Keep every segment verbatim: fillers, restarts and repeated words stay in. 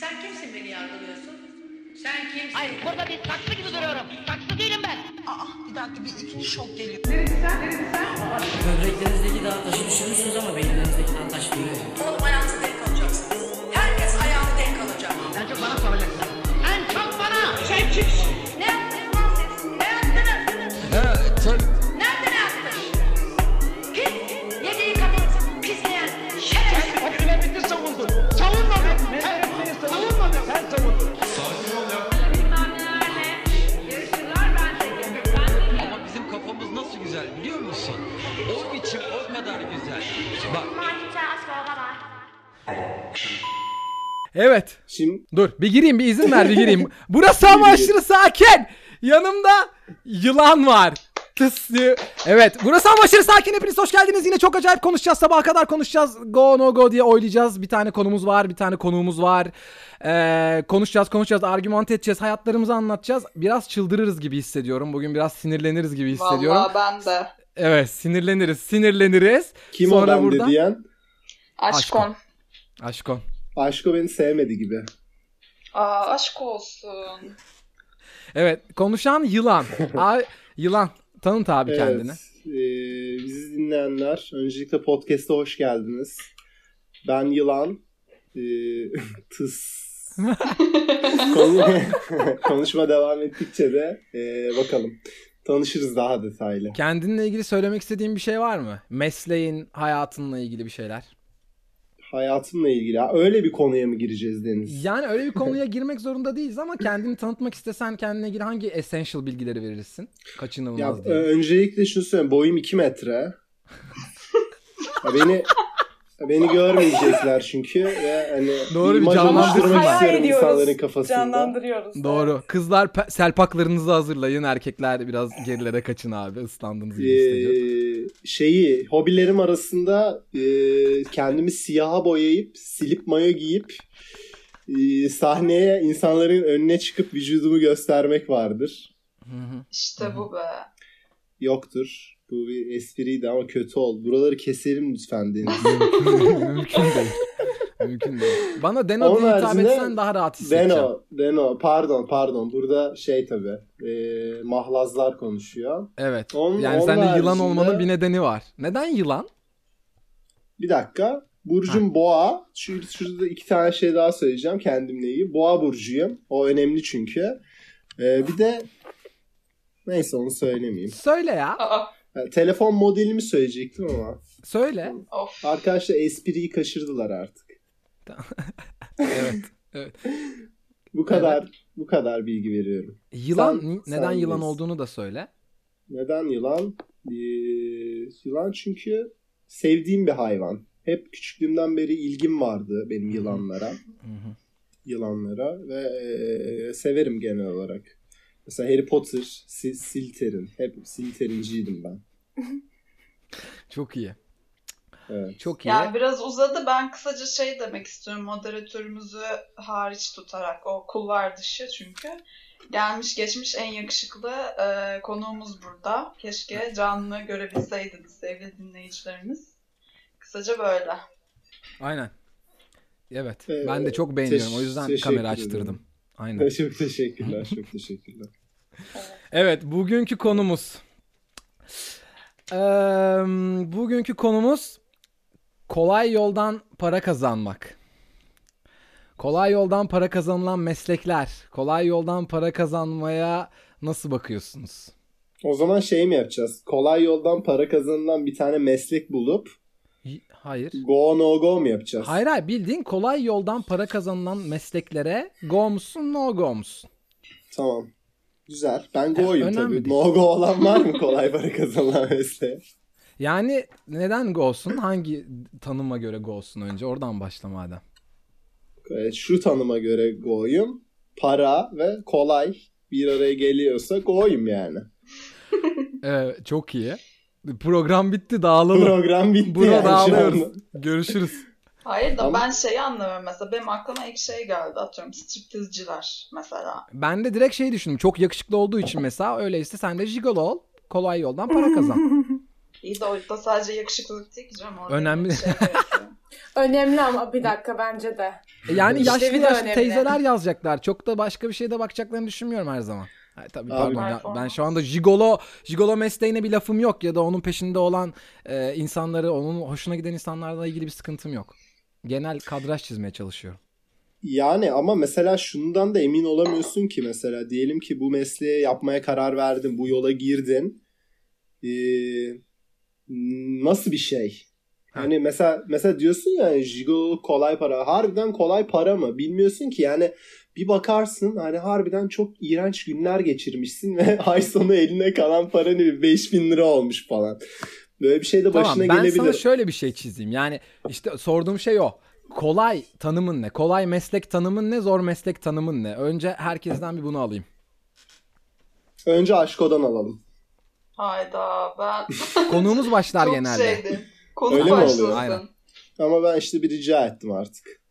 Sen kimsin beni yargılıyorsun? Sen kimsin? Hayır, burada bir saksı gibi duruyorum. Saksı değilim ben. Aa, bir dakika, bir ikinci şok geliyor. Neresi sen? Neresi sen? Böbreklerinizdeki dağ taşı düşürmüşsünüz ama beyinlerinizdeki dağ taşı değil. Oğlum ayağınızı denk alacaksınız. Herkes ayağını denk alacak. En çok bana soracaksın. En çok bana! Sen kimsin? Ne yaptınız lan siz? Ne yaptınız? Ne yaptınız? Nerede ne yaptınız? Pis, yediği kadın, pisleyen, şerefsiz. Sen akıbetini savundun. Savunmadın. Sen savunmadın. Sen savundun. Biliyor musun? O biçim o kadar güzel. Bak. Evet. Şimdi dur, bir gireyim, bir izin ver, bir gireyim. Burası ama aşırı sakin. Yanımda yılan var. Evet, burası ama aşırı sakin. Hepiniz hoş geldiniz. Yine çok acayip konuşacağız. Sabaha kadar konuşacağız. Go no go diye oylayacağız. Bir tane konumuz var, bir tane konuğumuz var. Ee, konuşacağız, konuşacağız, argüman edeceğiz, hayatlarımızı anlatacağız. Biraz çıldırırız gibi hissediyorum. Bugün biraz sinirleniriz gibi hissediyorum. Vallahi ben de. Evet, sinirleniriz, sinirleniriz. Kim o ben de diyen? Aşkon. Aşkon. Aşko beni sevmedi gibi. Aa, aşk olsun. Evet, konuşan yılan. Aa, yılan. Tanıt abi evet, kendini. E, bizi dinleyenler, öncelikle podcast'a hoş geldiniz. Ben Yılan. E, tıs. Konuşma devam ettikçe de e, bakalım. Tanışırız daha detaylı. Kendinle ilgili söylemek istediğin bir şey var mı? Mesleğin, hayatınla ilgili bir şeyler. Hayatımla ilgili. Öyle bir konuya mı gireceğiz Deniz? Yani öyle bir konuya girmek zorunda değiliz ama kendini tanıtmak istesen kendine ilgili hangi essential bilgileri verirsin? Kaçınılmaz ya, diye. Öncelikle şunu söyleyeyim. Boyum iki metre. ya beni beni görmeyecekler çünkü. Ve hani doğru, bir canlandırmak istiyorum insanların kafasında. Canlandırıyoruz. Doğru. Evet. Kızlar pe- selpaklarınızı hazırlayın. Erkekler biraz gerilere kaçın abi. Islandığınız gibi ee... hissediyorum. Şeyi, hobilerim arasında e, kendimi siyaha boyayıp, silip mayo giyip e, sahneye, insanların önüne çıkıp vücudumu göstermek vardır. İşte bu be. Yoktur. Bu bir espriydi ama kötü oldu. Buraları keselim lütfen Deniz. Mümkün değil. Mümkün değil. Bana Deno diye hitap etsen daha rahat hissedeceğim. Deno, Deno. Pardon, pardon. Burada şey tabii. E, mahlazlar konuşuyor. Evet. Onun, yani onun sende haricinde... yılan olmanın bir nedeni var. Neden yılan? Bir dakika. Burcum ha. Boğa. Şu, şurada iki tane şey daha söyleyeceğim kendimle ilgili. Boğa burcuyum. O önemli çünkü. E, bir de neyse onu söylemeyeyim. Söyle ya. Aa. Telefon modelimi söyleyecektim ama. Söyle. Of. Arkadaşlar espriyi kaçırdılar artık. evet, evet. Bu kadar, evet. bu kadar bilgi veriyorum. Yılan sen, neden sen yılan bilirsin. Olduğunu da söyle. Neden yılan? Ee, yılan çünkü sevdiğim bir hayvan. Hep küçüklüğümden beri ilgim vardı benim yılanlara, yılanlara ve e, severim genel olarak. Mesela Harry Potter, Slytherin, hep Slytherinciydim ben. Çok iyi. Evet. Çok iyi. Yani biraz uzadı. Ben kısaca şey demek istiyorum. Moderatörümüzü hariç tutarak, o kulvar dışı çünkü. Gelmiş geçmiş en yakışıklı e, konuğumuz burada. Keşke canlı görebilseydiniz sevgili dinleyicilerimiz. Kısaca böyle. Aynen. Evet. Ee, ben de çok beğeniyorum. Teş- o yüzden kamera açtırdım. Ederim. Aynen. Çok teşekkürler. Çok teşekkürler. Evet. Bugünkü konumuz. Ee, bugünkü konumuz kolay yoldan para kazanmak. Kolay yoldan para kazanılan meslekler. Kolay yoldan para kazanmaya nasıl bakıyorsunuz? O zaman şey mi yapacağız? Kolay yoldan para kazanılan bir tane meslek bulup hayır. Go no go mu yapacağız? Hayır hayır bildiğin kolay yoldan para kazanılan mesleklere go musun no go musun? Tamam. Güzel. Ben go'yum tabii. No go olan var mı kolay para kazanılan mesleğe? Yani neden go'sun? Hangi tanıma göre go'sun önce? Oradan başla madem. Evet, şu tanıma göre go'yum. Para ve kolay bir araya geliyorsa go'yum yani. Evet, çok iyi. Program bitti, dağılalım. Program bitti. Buna yani dağılıyoruz. Görüşürüz. Hayır da ama... ben şeyi anlamıyorum mesela. Benim aklıma ilk şey geldi. Atıyorum striptizciler mesela. Ben de direkt şey düşündüm. Çok yakışıklı olduğu için mesela öyleyse sen de jigolo ol. Kolay yoldan para kazan. İyi de o da sadece yakışıklılık değil ki canım. Önemli. Şey Önemli ama bir dakika bence de. Yani evet. yaşlı yaşlı teyzeler yazacaklar. Çok da başka bir şeye de bakacaklarını düşünmüyorum her zaman. Hayır, tabii abi, pardon ya, ben şu anda jigolo jigolo mesleğine bir lafım yok ya da onun peşinde olan e, insanları, onun hoşuna giden insanlarla ilgili bir sıkıntım yok. Genel kadraj çizmeye çalışıyorum. Yani ama mesela şundan da emin olamıyorsun ki, mesela diyelim ki bu mesleği yapmaya karar verdin, bu yola girdin. Ee, nasıl bir şey? Hani mesela mesela diyorsun ya jigolo kolay para. Harbiden kolay para mı? Bilmiyorsun ki yani. Bir bakarsın hani harbiden çok iğrenç günler geçirmişsin ve ay sonu eline kalan para ne bileyim beş bin lira olmuş falan. Böyle bir şey de başına tamam, gelebilir. Tamam, ben sana şöyle bir şey çizeyim. Yani işte sorduğum şey o. Kolay tanımın ne? Kolay meslek tanımın ne? Zor meslek tanımın ne? Önce herkesten bir bunu alayım. Önce Aşko'dan alalım. Hayda ben... Konuğumuz başlar çok genelde. Çok şeydi. Konu öyle başlasın. Ama ben işte bir rica ettim artık.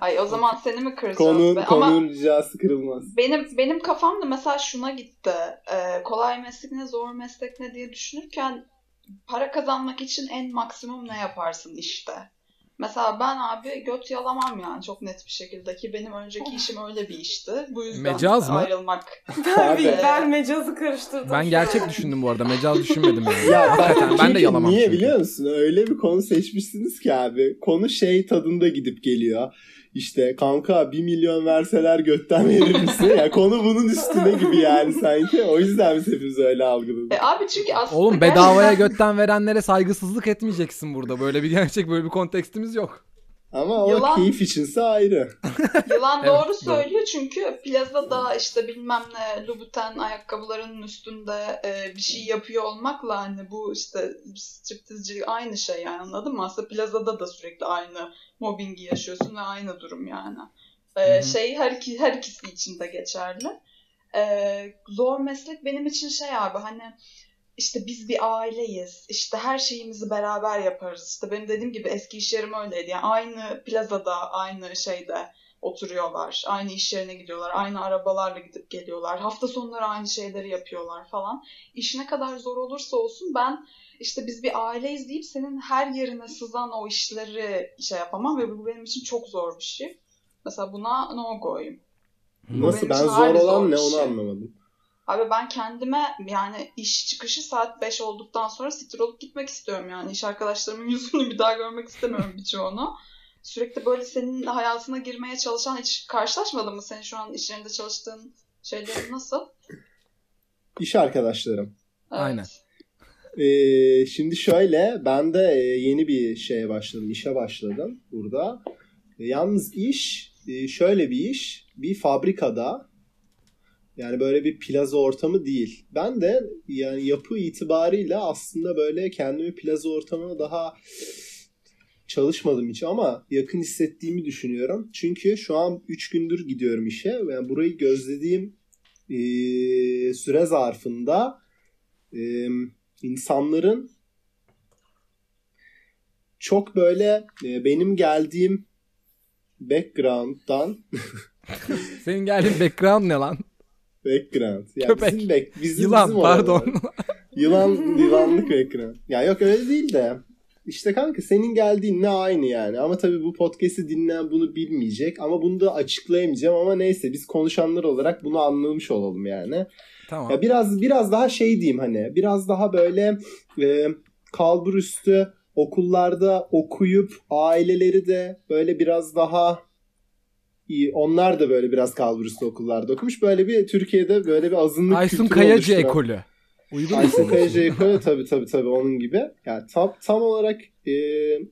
Ay o zaman seni mi kıracağım? Konun, konun ricası kırılmaz. Benim benim kafam da mesela şuna gitti. Ee, kolay meslek ne, zor meslek ne diye düşünürken para kazanmak için en maksimum ne yaparsın işte. Mesela ben abi göt yalamam yani çok net bir şekilde ki benim önceki işim öyle bir işti. Bu yüzden mecaz ayrılmak. Tabii ben mecazı karıştırdım. Ben gerçek düşündüm bu arada, mecaz düşünmedim. Yani. Ya ben, ben de yalamam. Niye çünkü. Biliyor musun? Öyle bir konu seçmişsiniz ki abi. Konu şey tadında gidip geliyor. İşte kanka bir milyon verseler götten verir misin? Ya yani konu bunun üstüne gibi yani sanki. O yüzden biz hepimiz öyle algıladık. E abi çünkü aslında oğlum bedavaya gerçekten... götten verenlere saygısızlık etmeyeceksin burada. Böyle bir gerçek, böyle bir kontekstimiz yok. Ama o yılan... keyif içinse ayrı. Yılan doğru evet, söylüyor doğru. Çünkü plazada işte bilmem ne Louboutin ayakkabılarının üstünde e, bir şey yapıyor olmakla hani bu işte striptizcilik aynı şey yani, anladın mı? Aslında plazada da sürekli aynı mobbingi yaşıyorsun ve aynı durum yani. E, şey her, iki, her ikisi için de geçerli. E, zor meslek benim için şey abi hani İşte biz bir aileyiz, işte her şeyimizi beraber yaparız. İşte benim dediğim gibi eski iş yerim öyleydi. Yani aynı plazada, aynı şeyde oturuyorlar, aynı iş yerine gidiyorlar, aynı arabalarla gidip geliyorlar. Hafta sonları aynı şeyleri yapıyorlar falan. İş ne kadar zor olursa olsun ben işte biz bir aileyiz deyip senin her yerine sızan o işleri şey yapamam ve bu benim için çok zor bir şey. Mesela buna no go'yum. Nasıl? Ben zor olan ne onu anlamadım. Abi ben kendime yani iş çıkışı saat beş olduktan sonra siktir olup gitmek istiyorum yani. İş arkadaşlarımın yüzünü bir daha görmek istemiyorum birçoğunu. Sürekli böyle senin hayatına girmeye çalışan hiç karşılaşmadın mı? Senin şu an iş yerinde çalıştığın şeylerin nasıl? İş arkadaşlarım. Evet. Aynen. Ee, şimdi şöyle ben de yeni bir şeye başladım. İşe başladım burada. Yalnız iş şöyle bir iş. Bir fabrikada. Yani böyle bir plaza ortamı değil. Ben de yani yapı itibarıyla aslında böyle kendimi plaza ortamına daha çalışmadım hiç ama yakın hissettiğimi düşünüyorum. Çünkü şu an üç gündür gidiyorum işe. Yani burayı gözlediğim e, süre zarfında e, insanların çok böyle e, benim geldiğim background'dan Senin geldiğin background ne lan? Background. Yani köpek. Bizim back, bizim, yılan bizim pardon. Yılan, yılanlık background. Ya yok öyle değil de. İşte kanka senin geldiğinle aynı yani. Ama tabii bu podcast'i dinleyen bunu bilmeyecek. Ama bunu da açıklayamayacağım ama neyse biz konuşanlar olarak bunu anlamış olalım yani. Tamam. Ya biraz biraz daha şey diyeyim hani. Biraz daha böyle e, kalbur üstü okullarda okuyup aileleri de böyle biraz daha... İyi. Onlar da böyle biraz kalburüstü okullarda okumuş. Böyle bir Türkiye'de böyle bir azınlık Aysun kültürü Kayacı oluşturan. Aysun Kayacı ekolü. Uygun Aysun Kayacı ekolü tabii tabii tabii onun gibi. Yani tam, tam olarak e,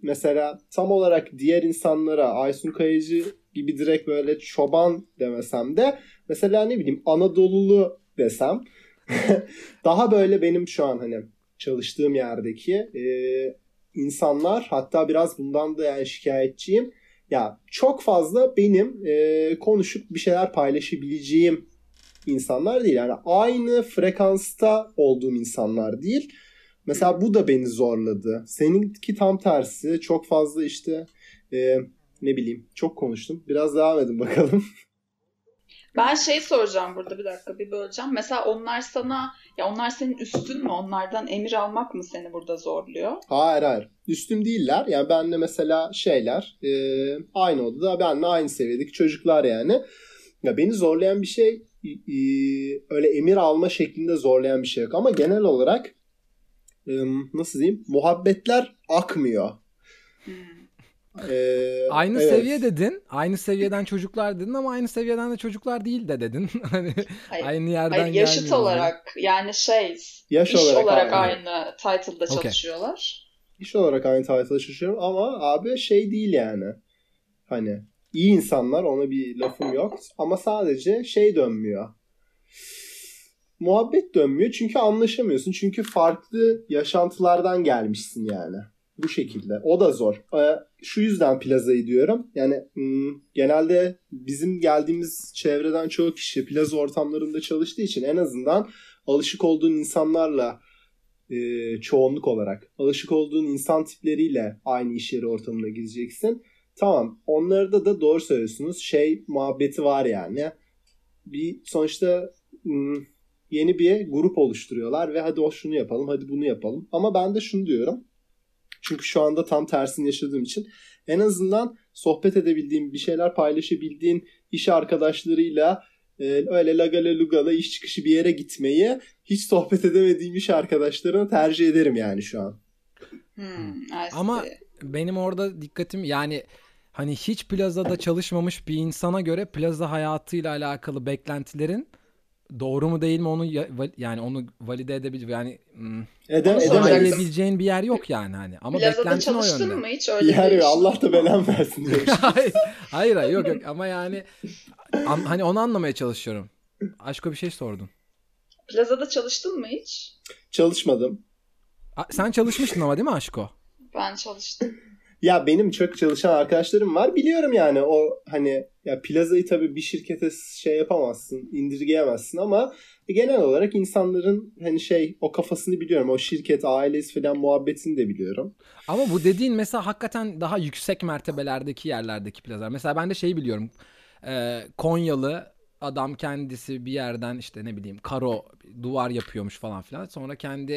mesela tam olarak diğer insanlara Aysun Kayacı gibi direkt böyle çoban demesem de mesela ne bileyim Anadolulu desem daha böyle benim şu an hani çalıştığım yerdeki e, insanlar, hatta biraz bundan da yani şikayetçiyim. Ya çok fazla benim e, konuşup bir şeyler paylaşabileceğim insanlar değil. Yani aynı frekansta olduğum insanlar değil. Mesela bu da beni zorladı. Seninki tam tersi. Çok fazla işte e, ne bileyim çok konuştum. Biraz devam edin bakalım. Ben şey soracağım burada, bir dakika bir böleceğim. Mesela onlar sana, ya onlar senin üstün mü? Onlardan emir almak mı seni burada zorluyor? Hayır hayır. Üstüm değiller. Yani benle mesela şeyler e, aynı odada benle aynı seviyedeki çocuklar yani. Ya beni zorlayan bir şey e, öyle emir alma şeklinde zorlayan bir şey yok. Ama genel olarak e, nasıl diyeyim? Muhabbetler akmıyor. Hmm. Ee, aynı evet. seviye dedin. Aynı seviyeden çocuklar dedin ama aynı seviyeden de çocuklar değil de dedin. Hani aynı yerden gelmiyor. Yaşıt olarak yani, yani şey Yaş iş olarak, olarak aynı, aynı title'da okay. çalışıyorlar. İş olarak aynı title'da çalışıyorum ama abi şey değil yani. Hani iyi insanlar, ona bir lafım yok ama sadece şey dönmüyor. Muhabbet dönmüyor çünkü anlaşamıyorsun. Çünkü farklı yaşantılardan gelmişsin yani. Bu şekilde. O da zor. Şu yüzden plazayı diyorum. Yani genelde bizim geldiğimiz çevreden çoğu kişi plaza ortamlarında çalıştığı için en azından alışık olduğun insanlarla çoğunluk olarak alışık olduğun insan tipleriyle aynı iş yeri ortamına gireceksin. Tamam. Onlarda da doğru söylüyorsunuz. Şey muhabbeti var yani. Bir sonuçta yeni bir grup oluşturuyorlar ve hadi o şunu yapalım, hadi bunu yapalım. Ama ben de şunu diyorum. Çünkü şu anda tam tersini yaşadığım için en azından sohbet edebildiğim, bir şeyler paylaşabildiğin iş arkadaşlarıyla e, öyle lagala lugala iş çıkışı bir yere gitmeyi hiç sohbet edemediğim iş arkadaşlarına tercih ederim yani şu an. Hmm, ama benim orada dikkatim yani hani hiç plazada çalışmamış bir insana göre plaza hayatıyla alakalı beklentilerin doğru mu değil mi onu yani onu valide edebileceğin yani Edem, edebileceğin bir yer yok yani hani ama plazada çalıştın mı hiç öyle yer yok Allah da belan versin diyor. hayır, hayır hayır yok yok ama yani hani onu anlamaya çalışıyorum. Aşko bir şey sordum. Plazada çalıştın mı hiç? Çalışmadım. A, sen çalışmıştın ama değil mi Aşko? Ben çalıştım. Ya benim çok çalışan arkadaşlarım var. Biliyorum yani o hani ya plazayı tabii bir şirkete şey yapamazsın, indirgeyemezsin ama genel olarak insanların hani şey o kafasını biliyorum. O şirket, ailesi falan muhabbetini de biliyorum. Ama bu dediğin mesela hakikaten daha yüksek mertebelerdeki yerlerdeki plazalar. Mesela ben de şeyi biliyorum. E, Konyalı adam kendisi bir yerden işte ne bileyim karo duvar yapıyormuş falan filan. Sonra kendi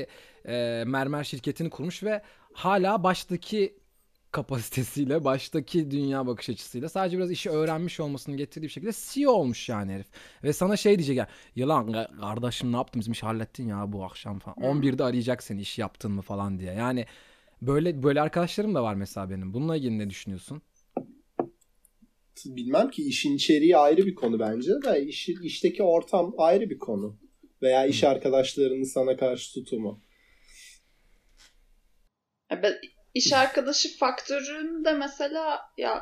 e, mermer şirketini kurmuş ve hala baştaki kapasitesiyle, baştaki dünya bakış açısıyla sadece biraz işi öğrenmiş olmasını getirdiği bir şekilde C E O olmuş yani herif. Ve sana şey diyecek ya, yılan kardeşim ne yaptın bizim işi hallettin ya bu akşam falan. on birde arayacak seni iş yaptın mı falan diye. Yani böyle böyle arkadaşlarım da var mesela benim. Bununla ilgili ne düşünüyorsun? Bilmem ki işin içeriği ayrı bir konu bence de iş, işteki ortam ayrı bir konu. Veya iş arkadaşlarının sana karşı tutumu. Ben İş arkadaşı faktöründe mesela ya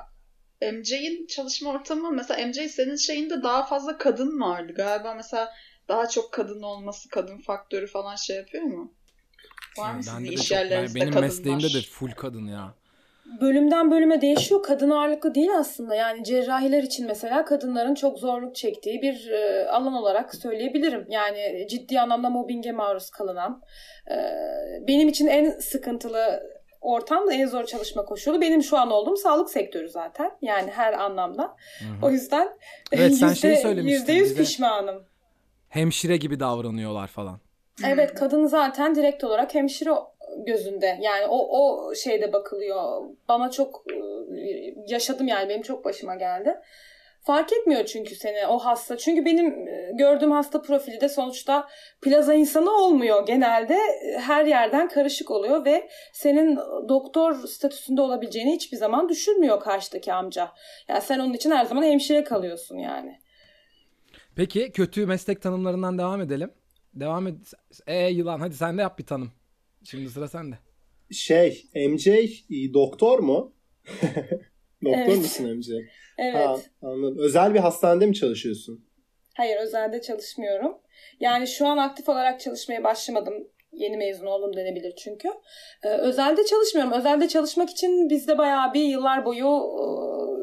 M J'in çalışma ortamı mesela M J senin şeyinde daha fazla kadın vardı galiba mesela daha çok kadın olması kadın faktörü falan şey yapıyor mu? Var yani mı sizin iş yerlerinizde kadınlar? Benim mesleğimde de full kadın ya. Bölümden bölüme değişiyor. Kadın ağırlıklı değil aslında. Yani cerrahiler için mesela kadınların çok zorluk çektiği bir alan olarak söyleyebilirim. Yani ciddi anlamda mobbinge maruz kalınan. Benim için en sıkıntılı ortamda en zor çalışma koşulu. Benim şu an olduğum sağlık sektörü zaten. Yani her anlamda. Hı-hı. O yüzden evet, yüzde, sen şeyi söylemiştin, yüzde yüz pişmanım. Hemşire gibi davranıyorlar falan. Evet, kadın zaten direkt olarak hemşire gözünde. Yani o o şeyde bakılıyor. Bana çok yaşadım yani benim çok başıma geldi. Fark etmiyor çünkü seni o hasta. Çünkü benim gördüğüm hasta profili de sonuçta plaza insanı olmuyor genelde. Her yerden karışık oluyor ve senin doktor statüsünde olabileceğini hiçbir zaman düşünmüyor karşıdaki amca. Yani sen onun için her zaman hemşire kalıyorsun yani. Peki kötü meslek tanımlarından devam edelim. Devam et. Ee yılan hadi sen de yap bir tanım. Şimdi sıra sende. Şey M J doktor mu? Doktor evet. musun M C? Evet. Ha, anladım. Özel bir hastanede mi çalışıyorsun? Hayır, özelde çalışmıyorum. Yani şu an aktif olarak çalışmaya başlamadım. Yeni mezun oldum denebilir çünkü. Ee, özelde çalışmıyorum. Özelde çalışmak için bizde bayağı bir yıllar boyu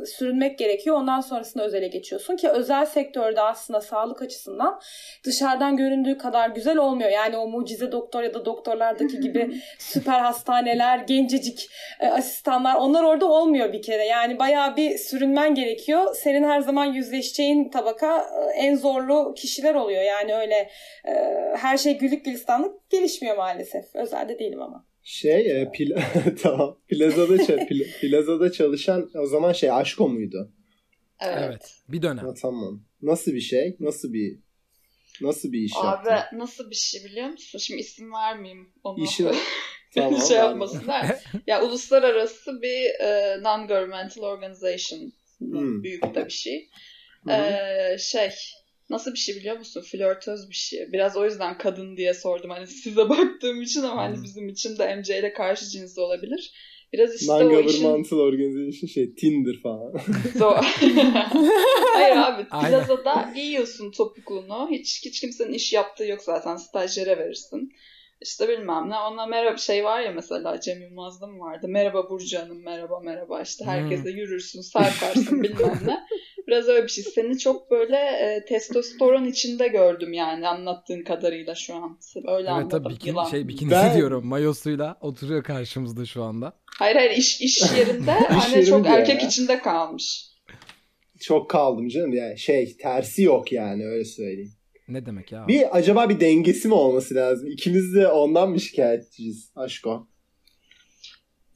sürünmek gerekiyor. Ondan sonrasında özele geçiyorsun ki özel sektörde aslında sağlık açısından dışarıdan göründüğü kadar güzel olmuyor. Yani o mucize doktor ya da doktorlardaki gibi süper hastaneler, gencecik e, asistanlar, onlar orada olmuyor bir kere. Yani bayağı bir sürünmen gerekiyor. Senin her zaman yüzleşeceğin tabaka e, en zorlu kişiler oluyor. Yani öyle e, her şey güllük gülistanlık gelişmiyor maalesef. Özelde değilim ama. Şey, e, pil tamam. Plazada plazada çalışan o zaman şey aşko muydu? Evet. Evet. Bir dönem. Ha, tamam. Nasıl bir şey? Nasıl bir nasıl bir iş yaptın? Abi nasıl bir şey biliyor musun? Şimdi isim vermeyeyim onu. İşi tamam, şey yapmasınlar. Ya uluslararası bir e, non-governmental organization. Hmm. Büyük de bir şey. Hmm. E, şey Nasıl bir şey biliyor musun? Flörtöz bir şey. Biraz o yüzden kadın diye sordum. Hani size baktığım için ama hani bizim için de M C ile karşı cinsi olabilir. Biraz işte o işin... Non-governmental organization şey Tinder falan. So... Hayır abi. Plazada giyiyorsun topukluğunu. Hiç hiç kimsenin iş yaptığı yok zaten. Stajyere verirsin. İşte bilmem ne. Onunla merhaba şey var ya mesela Cem Yılmaz'da mı vardı? Merhaba Burcu Hanım, merhaba merhaba. İşte herkese yürürsün, sarkarsın bilmem ne. Biraz öyle bir şey. Seni çok böyle e, testosteron içinde gördüm yani anlattığın kadarıyla şu an. Öyle evet, anladım. Bikin, şey, bikinisi ben... diyorum. Mayosuyla oturuyor karşımızda şu anda. Hayır hayır iş, iş yerinde hani çok erkek ya. İçinde kalmış. Çok kaldım canım. Yani şey tersi yok yani öyle söyleyeyim. Ne demek ya? Bir acaba bir dengesi mi olması lazım? İkimiz de ondan mı şikayetçiyiz aşko?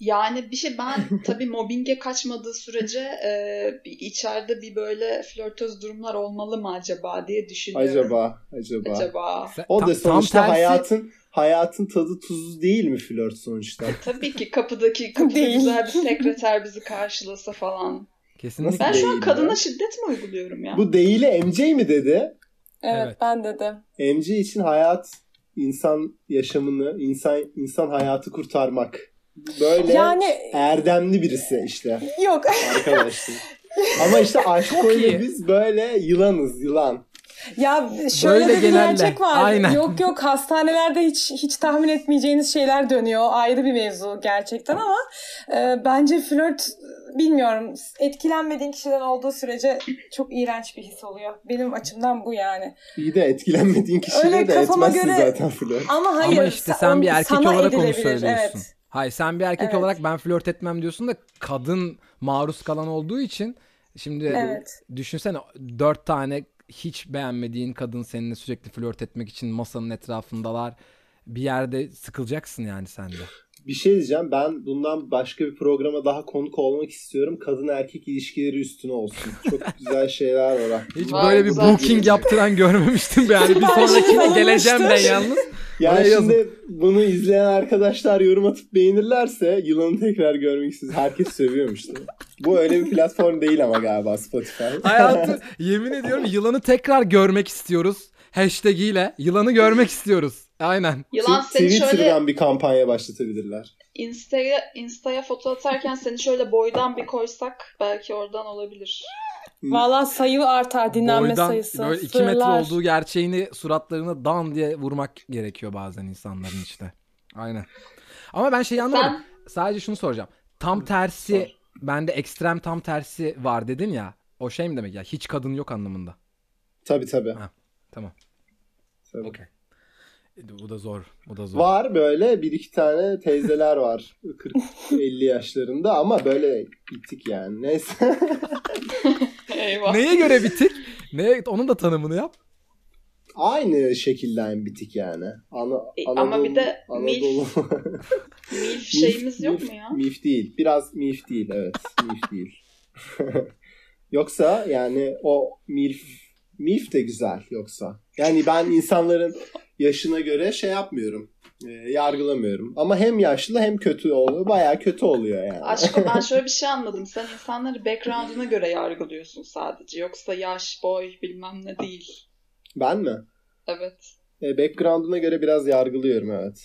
Yani bir şey ben tabii mobbinge kaçmadığı sürece e, içeride bir böyle flörtöz durumlar olmalı mı acaba diye düşünüyorum. Acaba, acaba. Acaba. O tam, da sonuçta tam tersi... hayatın hayatın tadı tuzu değil mi flört sonuçta? Tabii ki kapıdaki kapıda güzel bir sekreter bizi karşılasa falan. Kesinlikle. Ben şu an kadına şiddet mi uyguluyorum ya? Bu değili M C mi dedi? Evet, evet ben dedim. M C için hayat insan yaşamını, insan insan hayatı kurtarmak. Böyle yani... erdemli birisi işte. Yok. Arkadaşlar. Ama işte aşkoyla biz böyle yılanız, yılan. Ya şöyle böyle de bir genelde. Gerçek var. Aynen. Yok yok hastanelerde hiç hiç tahmin etmeyeceğiniz şeyler dönüyor. Ayrı bir mevzu gerçekten ama e, bence flört bilmiyorum etkilenmediğin kişiden olduğu sürece çok iğrenç bir his oluyor. Benim açımdan bu yani. İyi de etkilenmediğin kişiyle de etmezsin göre... zaten flört. Ama hayır. Ama işte sen bir erkek olarak onu söylüyorsun. Evet. Hayır sen bir erkek evet. olarak ben flört etmem diyorsun da kadın maruz kalan olduğu için şimdi evet. düşünsene dört tane hiç beğenmediğin kadın seninle sürekli flört etmek için masanın etrafındalar. Bir yerde sıkılacaksın yani sen de. Bir şey diyeceğim. Ben bundan başka bir programa daha konuk olmak istiyorum. Kadın erkek ilişkileri üstüne olsun. Çok güzel şeyler var. Hiç vay, böyle bir booking gelecek. Yaptıran görmemiştim. Yani bir sonrakine geleceğim ben yalnız. Yani oraya şimdi yazın. Bunu izleyen arkadaşlar yorum atıp beğenirlerse yılanı tekrar görmek istiyoruz. Herkes seviyormuştu. Bu öyle bir platform değil ama galiba Spotify. Hayatı yemin ediyorum yılanı tekrar görmek istiyoruz. Hashtag ile yılanı görmek istiyoruz. Aynen. Yılan seni Twitter'dan şöyle bir kampanya başlatabilirler. Insta'ya, Insta'ya foto atarken seni şöyle boydan bir koysak belki oradan olabilir. Valla sayı artar dinlenme boydan, sayısı. Boydan böyle iki metre olduğu gerçeğini suratlarına dan diye vurmak gerekiyor bazen insanların işte. Aynen. Ama ben şeyi anlamadım. Sen... Sadece şunu soracağım. Tam tersi Sor. Bende ekstrem tam tersi var dedin ya. O şey mi demek ya? Hiç kadın yok anlamında. Tabii tabii. Ha, tamam. Tabii. Okay. Bu da zor. Bu da zor. Var böyle bir iki tane teyzeler var. kırk elli yaşlarında ama böyle bitik yani. Neyse. Eyvah. Neye göre bitik? Neye, onun da tanımını yap. Aynı şekilden bitik yani. Ana, e, Anadolu, ama bir de Anadolu. Milf, milf şeyimiz milf, yok mu ya? Milf değil. Biraz milf değil evet. Milf değil. Yoksa yani o milf milf de güzel yoksa. Yani ben insanların yaşına göre şey yapmıyorum. E, yargılamıyorum. Ama hem yaşlı hem kötü oluyor. Bayağı kötü oluyor yani. Aşkım ben şöyle bir şey anladım. Sen insanları background'una göre yargılıyorsun sadece. Yoksa yaş, boy bilmem ne değil. Ben mi? Evet. E, background'una göre biraz yargılıyorum evet.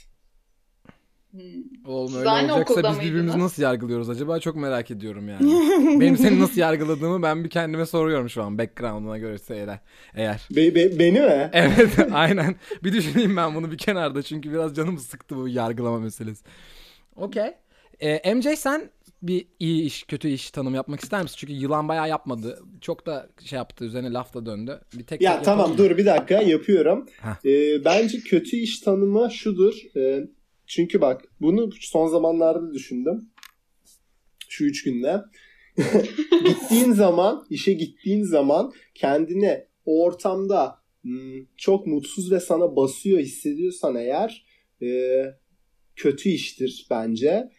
Hmm. Oğlum öyle olacaksa biz birbirimizi nasıl yargılıyoruz acaba? Çok merak ediyorum yani. Benim seni nasıl yargıladığımı ben bir kendime soruyorum şu an background'una görse eğer. Be, be, beni mi? Evet aynen. Bir düşüneyim ben bunu bir kenarda çünkü biraz canımı sıktı bu yargılama meselesi. Okey. Ee, M C sen bir iyi iş, kötü iş tanımı yapmak ister misin? Çünkü yılan bayağı yapmadı. Çok da şey yaptı, üzerine lafla döndü. Bir tek ya tek tamam yapalım. Dur bir dakika yapıyorum. Ee, bence kötü iş tanımı şudur. Ee, çünkü bak bunu son zamanlarda düşündüm. Şu üç günde. Gittiğin zaman, işe gittiğin zaman kendini o ortamda çok mutsuz ve sana basıyor hissediyorsan eğer e, kötü iştir bence.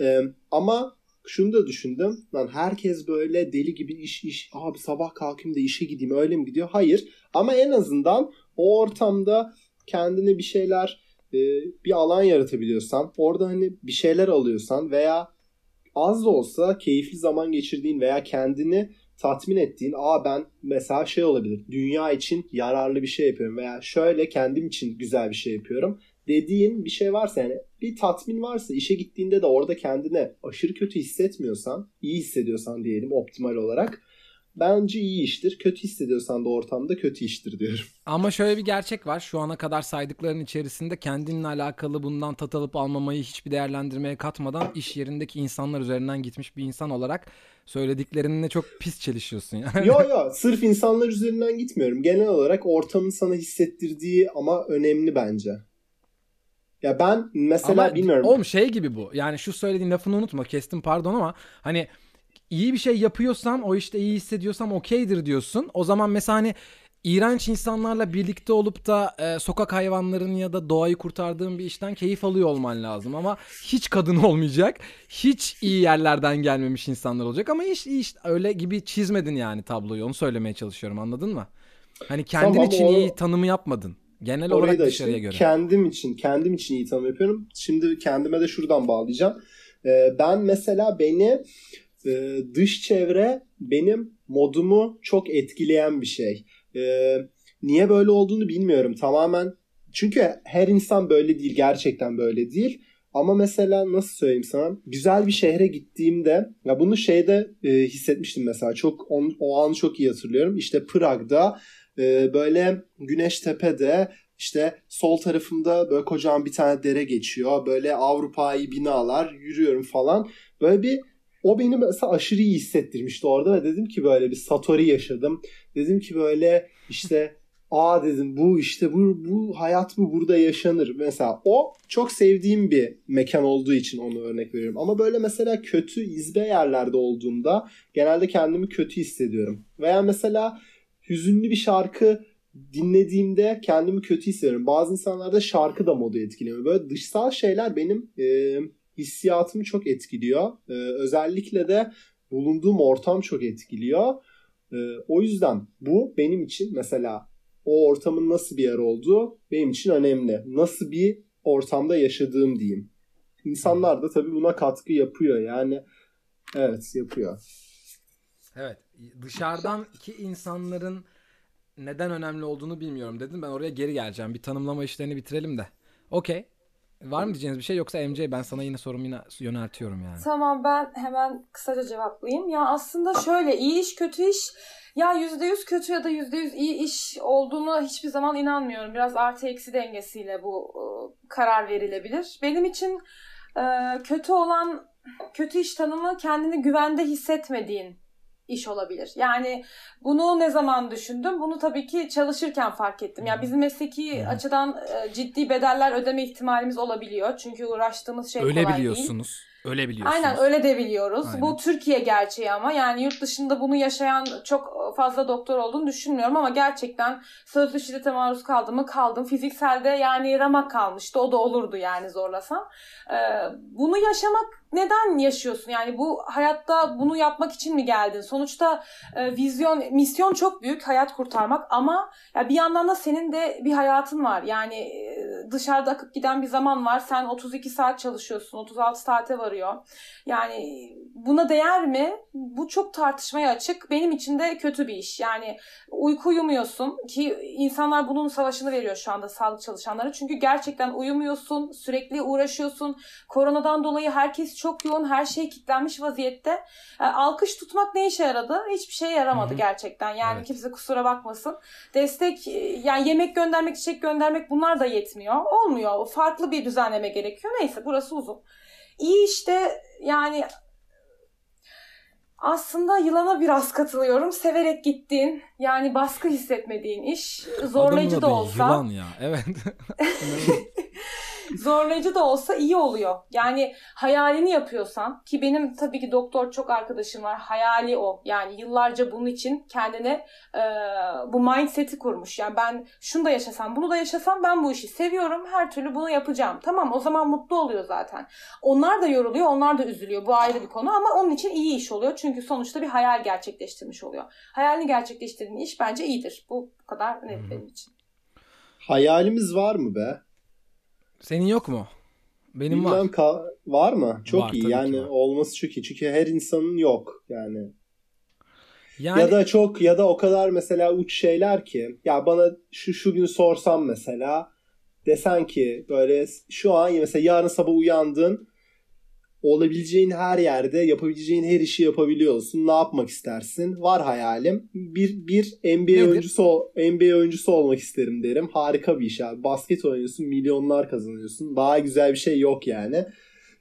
Ee, ama şunu da düşündüm. Lan herkes böyle deli gibi iş iş. Abi sabah kalkayım da işe gideyim. Öyle mi gidiyor? Hayır. Ama en azından o ortamda kendine bir şeyler e, bir alan yaratabiliyorsan, orada hani bir şeyler alıyorsan veya az da olsa keyifli zaman geçirdiğin veya kendini tatmin ettiğin, aa ben mesela şey olabilir. Dünya için yararlı bir şey yapıyorum veya şöyle kendim için güzel bir şey yapıyorum dediğin bir şey varsa, yani bir tatmin varsa, işe gittiğinde de orada kendine aşırı kötü hissetmiyorsan, iyi hissediyorsan diyelim optimal olarak, bence iyi iştir. Kötü hissediyorsan da ortamda kötü iştir diyorum. Ama şöyle bir gerçek var. Şu ana kadar saydıkların içerisinde kendinle alakalı bundan tat alıp almamayı hiçbir değerlendirmeye katmadan iş yerindeki insanlar üzerinden gitmiş bir insan olarak söylediklerinle çok pis çelişiyorsun yani. Yo yo, sırf insanlar üzerinden gitmiyorum. Genel olarak ortamın sana hissettirdiği ama önemli bence. Ya ben mesela ama bilmiyorum. Oğlum şey gibi bu. Yani şu söylediğin lafını unutma. Kestim pardon ama hani iyi bir şey yapıyorsam, o işte iyi hissediyorsam okeydir diyorsun. O zaman mesela hani iğrenç insanlarla birlikte olup da e, sokak hayvanlarının ya da doğayı kurtardığın bir işten keyif alıyor olman lazım. Ama hiç kadın olmayacak. Hiç iyi yerlerden gelmemiş insanlar olacak. Ama hiç, hiç öyle gibi çizmedin yani tabloyu. Onu söylemeye çalışıyorum, anladın mı? Hani kendin tamam, için o... iyi tanımı yapmadın. Genel Orayı olarak dışarıya göre. Kendim için, kendim için iyi tanım yapıyorum. Şimdi kendime de şuradan bağlayacağım. Ee, ben mesela beni e, dış çevre benim modumu çok etkileyen bir şey. E, niye böyle olduğunu bilmiyorum tamamen. Çünkü her insan böyle değil, gerçekten böyle değil. Ama mesela nasıl söyleyeyim sana? Güzel bir şehre gittiğimde, ya bunu şeyde e, hissetmiştim mesela. Çok on, o anı çok iyi hatırlıyorum. İşte Prag'da. Böyle Güneştepe'de işte sol tarafımda böyle kocaman bir tane dere geçiyor. Böyle Avrupa'yı binalar, yürüyorum falan. Böyle bir o beni mesela aşırı iyi hissettirmişti orada ve dedim ki böyle bir satori yaşadım. Dedim ki böyle işte aa dedim bu işte bu, bu hayat mı burada yaşanır. Mesela o çok sevdiğim bir mekan olduğu için onu örnek veriyorum. Ama böyle mesela kötü izbe yerlerde olduğumda genelde kendimi kötü hissediyorum. Veya mesela hüzünlü bir şarkı dinlediğimde kendimi kötü hissediyorum. Bazı insanlarda şarkı da modu etkiliyor. Böyle dışsal şeyler benim e, hissiyatımı çok etkiliyor. E, özellikle de bulunduğum ortam çok etkiliyor. E, o yüzden bu benim için mesela o ortamın nasıl bir yer olduğu benim için önemli. Nasıl bir ortamda yaşadığım diyeyim. İnsanlar da tabii buna katkı yapıyor. Yani evet yapıyor. Evet. Dışarıdaki insanların neden önemli olduğunu bilmiyorum dedim. Ben oraya geri geleceğim. Bir tanımlama işlerini bitirelim de. Okey. Var mı diyeceğiniz bir şey, yoksa M C ben sana yine sorumu yine yöneltiyorum yani. Tamam, ben hemen kısaca cevaplayayım. Ya aslında şöyle, iyi iş kötü iş ya yüzde yüz kötü ya da yüzde yüz iyi iş olduğuna hiçbir zaman inanmıyorum. Biraz artı eksi dengesiyle bu karar verilebilir. Benim için kötü olan, kötü iş tanımı kendini güvende hissetmediğin iş olabilir. Yani bunu ne zaman düşündüm? Bunu tabii ki çalışırken fark ettim. Yani bizim mesleki evet. açıdan ciddi bedeller ödeme ihtimalimiz olabiliyor. Çünkü uğraştığımız şey öyle kolay biliyorsunuz. değil. Öyle biliyorsunuz. Aynen öyle de biliyoruz. Aynen. Bu Türkiye gerçeği ama yani yurt dışında bunu yaşayan çok fazla doktor olduğunu düşünmüyorum ama gerçekten sözlü şiddete maruz kaldım mı kaldım. Fizikselde yani ramak kalmıştı. O da olurdu yani zorlasam. Ee, bunu yaşamak, neden yaşıyorsun? Yani bu hayatta bunu yapmak için mi geldin? Sonuçta e, vizyon, misyon çok büyük, hayat kurtarmak ama ya bir yandan da senin de bir hayatın var. Yani e, dışarıda akıp giden bir zaman var. Sen otuz iki saat çalışıyorsun. otuz altı saate varıyorsun. Yani buna değer mi? Bu çok tartışmaya açık. Benim için de kötü bir iş. Yani uyku uyumuyorsun ki insanlar bunun savaşını veriyor şu anda sağlık çalışanları. Çünkü gerçekten uyumuyorsun, sürekli uğraşıyorsun. Koronadan dolayı herkes çok yoğun, her şey kilitlenmiş vaziyette. Yani alkış tutmak ne işe yaradı? Hiçbir şeye yaramadı Hı-hı. gerçekten. Yani evet. kimse kusura bakmasın. Destek, yani yemek göndermek, çiçek göndermek bunlar da yetmiyor. Olmuyor. Farklı bir düzenleme gerekiyor. Neyse burası uzun. İyi işte yani Aslında yılana biraz katılıyorum. Severek gittiğin, yani baskı hissetmediğin iş, zorlayıcı da olsa. Yılan ya, evet. Zorlayıcı da olsa iyi oluyor. Yani hayalini yapıyorsan, ki benim tabii ki doktor çok arkadaşım var. Hayali o. Yani yıllarca bunun için kendine e, bu mindset'i kurmuş. Yani ben şunu da yaşasam, bunu da yaşasam ben bu işi seviyorum. Her türlü bunu yapacağım. Tamam, o zaman mutlu oluyor zaten. Onlar da yoruluyor, onlar da üzülüyor. Bu ayrı bir konu ama onun için iyi iş oluyor. Çünkü sonuçta bir hayal gerçekleştirmiş oluyor. Hayalini gerçekleştirdiğin iş bence iyidir. Bu kadar net hmm. benim için. Hayalimiz var mı be? Senin yok mu? Benim Bilmem, var. Ka- var mı? Çok var, iyi. Yani olması çok iyi. Çünkü her insanın yok. Yani. yani ya da çok ya da o kadar mesela uç şeyler ki. Ya bana şu şu gün sorsam mesela, desen ki böyle şu an mesela yarın sabah uyandın, olabileceğin her yerde yapabileceğin her işi yapabiliyorsun. Ne yapmak istersin? Var hayalim. Bir bir N B A oyuncusu N B A oyuncusu olmak isterim derim. Harika bir iş abi. Basket oynuyorsun, milyonlar kazanıyorsun. Daha güzel bir şey yok yani.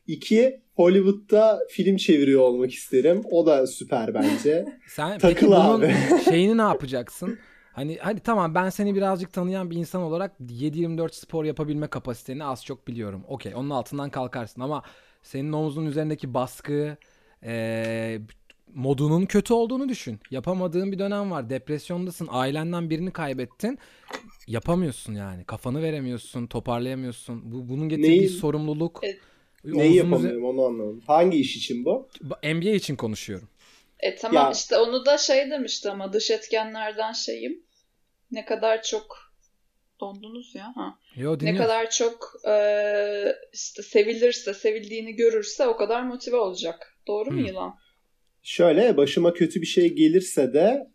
İki, Hollywood'da film çeviriyor olmak isterim. O da süper bence. Sen takıl abi. Şeyini ne yapacaksın? Hani hadi tamam, ben seni birazcık tanıyan bir insan olarak yedi yirmi dört spor yapabilme kapasiteni az çok biliyorum. Okey, onun altından kalkarsın ama senin omuzun üzerindeki baskı e, modunun kötü olduğunu düşün. Yapamadığın bir dönem var. Depresyondasın. Ailenden birini kaybettin. Yapamıyorsun yani. Kafanı veremiyorsun. Toparlayamıyorsun. Bu, bunun getirdiği Neyi? sorumluluk. Neyi yapamıyorum üzeri... onu anlamadım. Hangi iş için bu? N B A için konuşuyorum. E tamam ya. işte onu da şey demişti ama dış etkenlerden şeyim. Ne kadar çok... Dondunuz ya. Ha. Yo, ne kadar çok e, işte sevilirse, sevildiğini görürse o kadar motive olacak. Doğru hmm. mu Yılan? Şöyle, başıma kötü bir şey gelirse de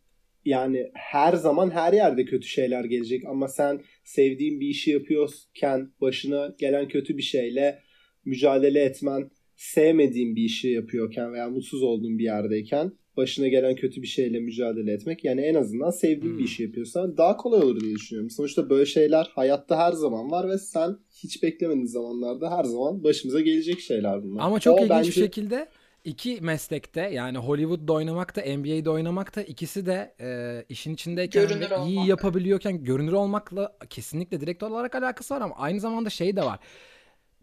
yani her zaman her yerde kötü şeyler gelecek ama sen sevdiğin bir işi yapıyorken başına gelen kötü bir şeyle mücadele etmen, sevmediğin bir işi yapıyorken veya mutsuz olduğun bir yerdeyken başına gelen kötü bir şeyle mücadele etmek, yani en azından sevdiğin hmm. bir işi yapıyorsan daha kolay olur diye düşünüyorum. Sonuçta böyle şeyler hayatta her zaman var ve sen hiç beklemediğin zamanlarda her zaman başımıza gelecek şeyler bunlar. Ama çok o ilginç bence... bir şekilde iki meslekte, yani Hollywood'da oynamak da N B A'de oynamak da, ikisi de e, işin içindeyken görünür iyi olmak. yapabiliyorken görünür olmakla kesinlikle direkt olarak alakası var ama aynı zamanda şey de var.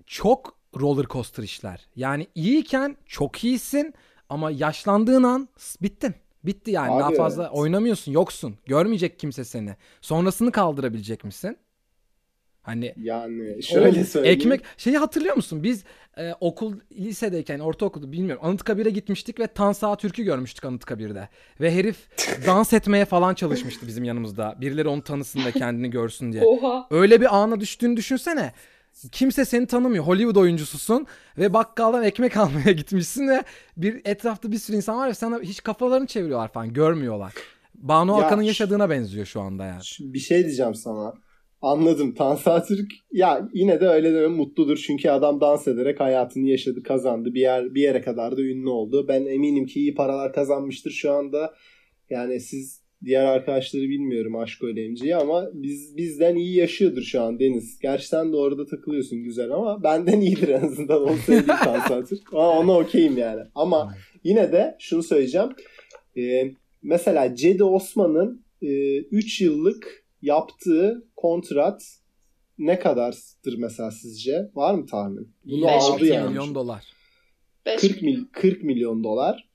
Çok roller coaster işler. Yani iyiyken çok iyisin. Ama yaşlandığın an bittin. Bitti yani. Abi, daha fazla evet. oynamıyorsun. Yoksun. Görmeyecek kimse seni. Sonrasını kaldırabilecek misin? Hani yani şöyle söyleyeyim. Ekmek şeyi hatırlıyor musun? Biz e, okul lisedeyken, ortaokulda bilmiyorum, Anıtkabir'e gitmiştik ve Tansatürk'ü görmüştük Anıtkabir'de. Ve herif dans etmeye falan çalışmıştı bizim yanımızda. Birileri onu tanısın da kendini görsün diye. Oha. Öyle bir ana düştüğünü düşünsene. Kimse seni tanımıyor. Hollywood oyuncususun ve bakkaldan ekmek almaya gitmişsin ve bir etrafta bir sürü insan var ve sana hiç kafalarını çeviriyorlar falan. Görmüyorlar. Banu Hakan'ın ya, yaşadığına benziyor şu anda yani. Bir şey diyeceğim sana. Anladım. Tansatürk ya yine de öyle deme, mutludur. Çünkü adam dans ederek hayatını yaşadı, kazandı. Bir yer bir yere kadar da ünlü oldu. Ben eminim ki iyi paralar kazanmıştır şu anda. Yani siz diğer arkadaşları bilmiyorum Aşk Ölemci'yi ama biz bizden iyi yaşıyordur şu an Deniz. Gerçi sen de orada takılıyorsun güzel ama benden iyidir en azından. Onu söyleyeyim Tansatürk. Aa, ona okeyim yani. Ama yine de şunu söyleyeceğim. Ee, mesela Cedi Osman'ın üç e, yıllık yaptığı kontrat ne kadardır mesela sizce? Var mı tahmin? Bunu aldı yani. beş milyon dolar kırk milyon dolar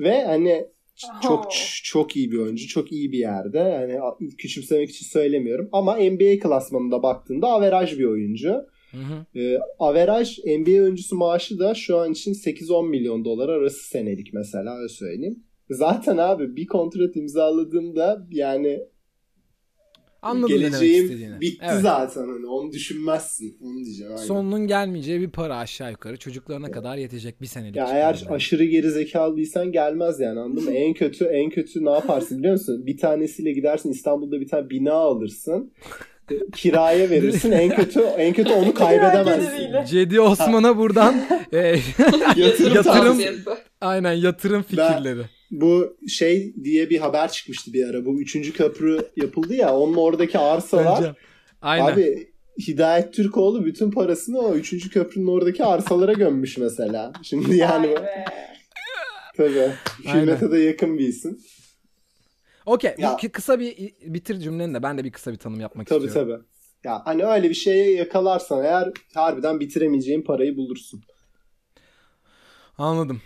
Ve hani çok çok iyi bir oyuncu. Çok iyi bir yerde. Yani küçümsemek için söylemiyorum. Ama N B A klasmanında baktığında averaj bir oyuncu. Hı hı. E, averaj N B A oyuncusu maaşı da şu an için sekiz on milyon dolar arası senelik mesela, öyle söyleyeyim. Zaten abi bir kontrat imzaladığımda yani anladım geleceğim bitti evet. zaten. Hani onu düşünmezsin. Onu diyeceğim. Aynen. Sonunun gelmeyeceği bir para aşağı yukarı. Çocuklarına evet. kadar yetecek bir senelik. Ya eğer yani. aşırı geri zekalıysan gelmez yani, anladın mı? En kötü en kötü ne yaparsın biliyor musun? Bir tanesiyle gidersin, İstanbul'da bir tane bina alırsın. Kiraya verirsin. En kötü en kötü onu kaybedemezsin. Cedi Osman'a buradan e, yatırım, yatırım aynen yatırım fikirleri. Ben... Bu şey diye bir haber çıkmıştı bir ara. Bu üçüncü köprü yapıldı ya. Onun oradaki arsalar. Aynen. Abi Hidayet Türkoğlu bütün parasını o üçüncü köprünün oradaki arsalara gömmüş mesela. Şimdi yani. Tabii. Hürmete de yakın bir isim. Okey. Kısa bir bitir cümleni de. Ben de bir kısa bir tanım yapmak tabii, istiyorum. Tabii tabii. Ya hani öyle bir şeye yakalarsan eğer harbiden bitiremeyeceğin parayı bulursun. Anladım.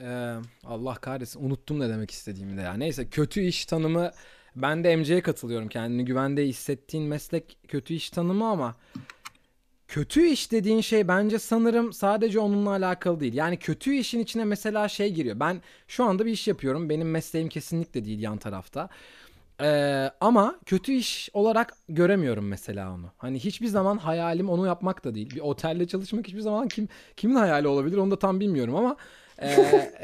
Ee, Allah kahretsin. Unuttum ne demek istediğimi de ya. Neyse, kötü iş tanımı, ben de M C'ye katılıyorum. Kendini güvende hissettiğin meslek kötü iş tanımı, ama kötü iş dediğin şey bence sanırım sadece onunla alakalı değil. Yani kötü işin içine mesela şey giriyor. Ben şu anda bir iş yapıyorum. Benim mesleğim kesinlikle değil yan tarafta. Ee, ama kötü iş olarak göremiyorum mesela onu. Hani hiçbir zaman hayalim onu yapmak da değil. Bir otelde çalışmak hiçbir zaman kim kimin hayali olabilir onu da tam bilmiyorum ama e,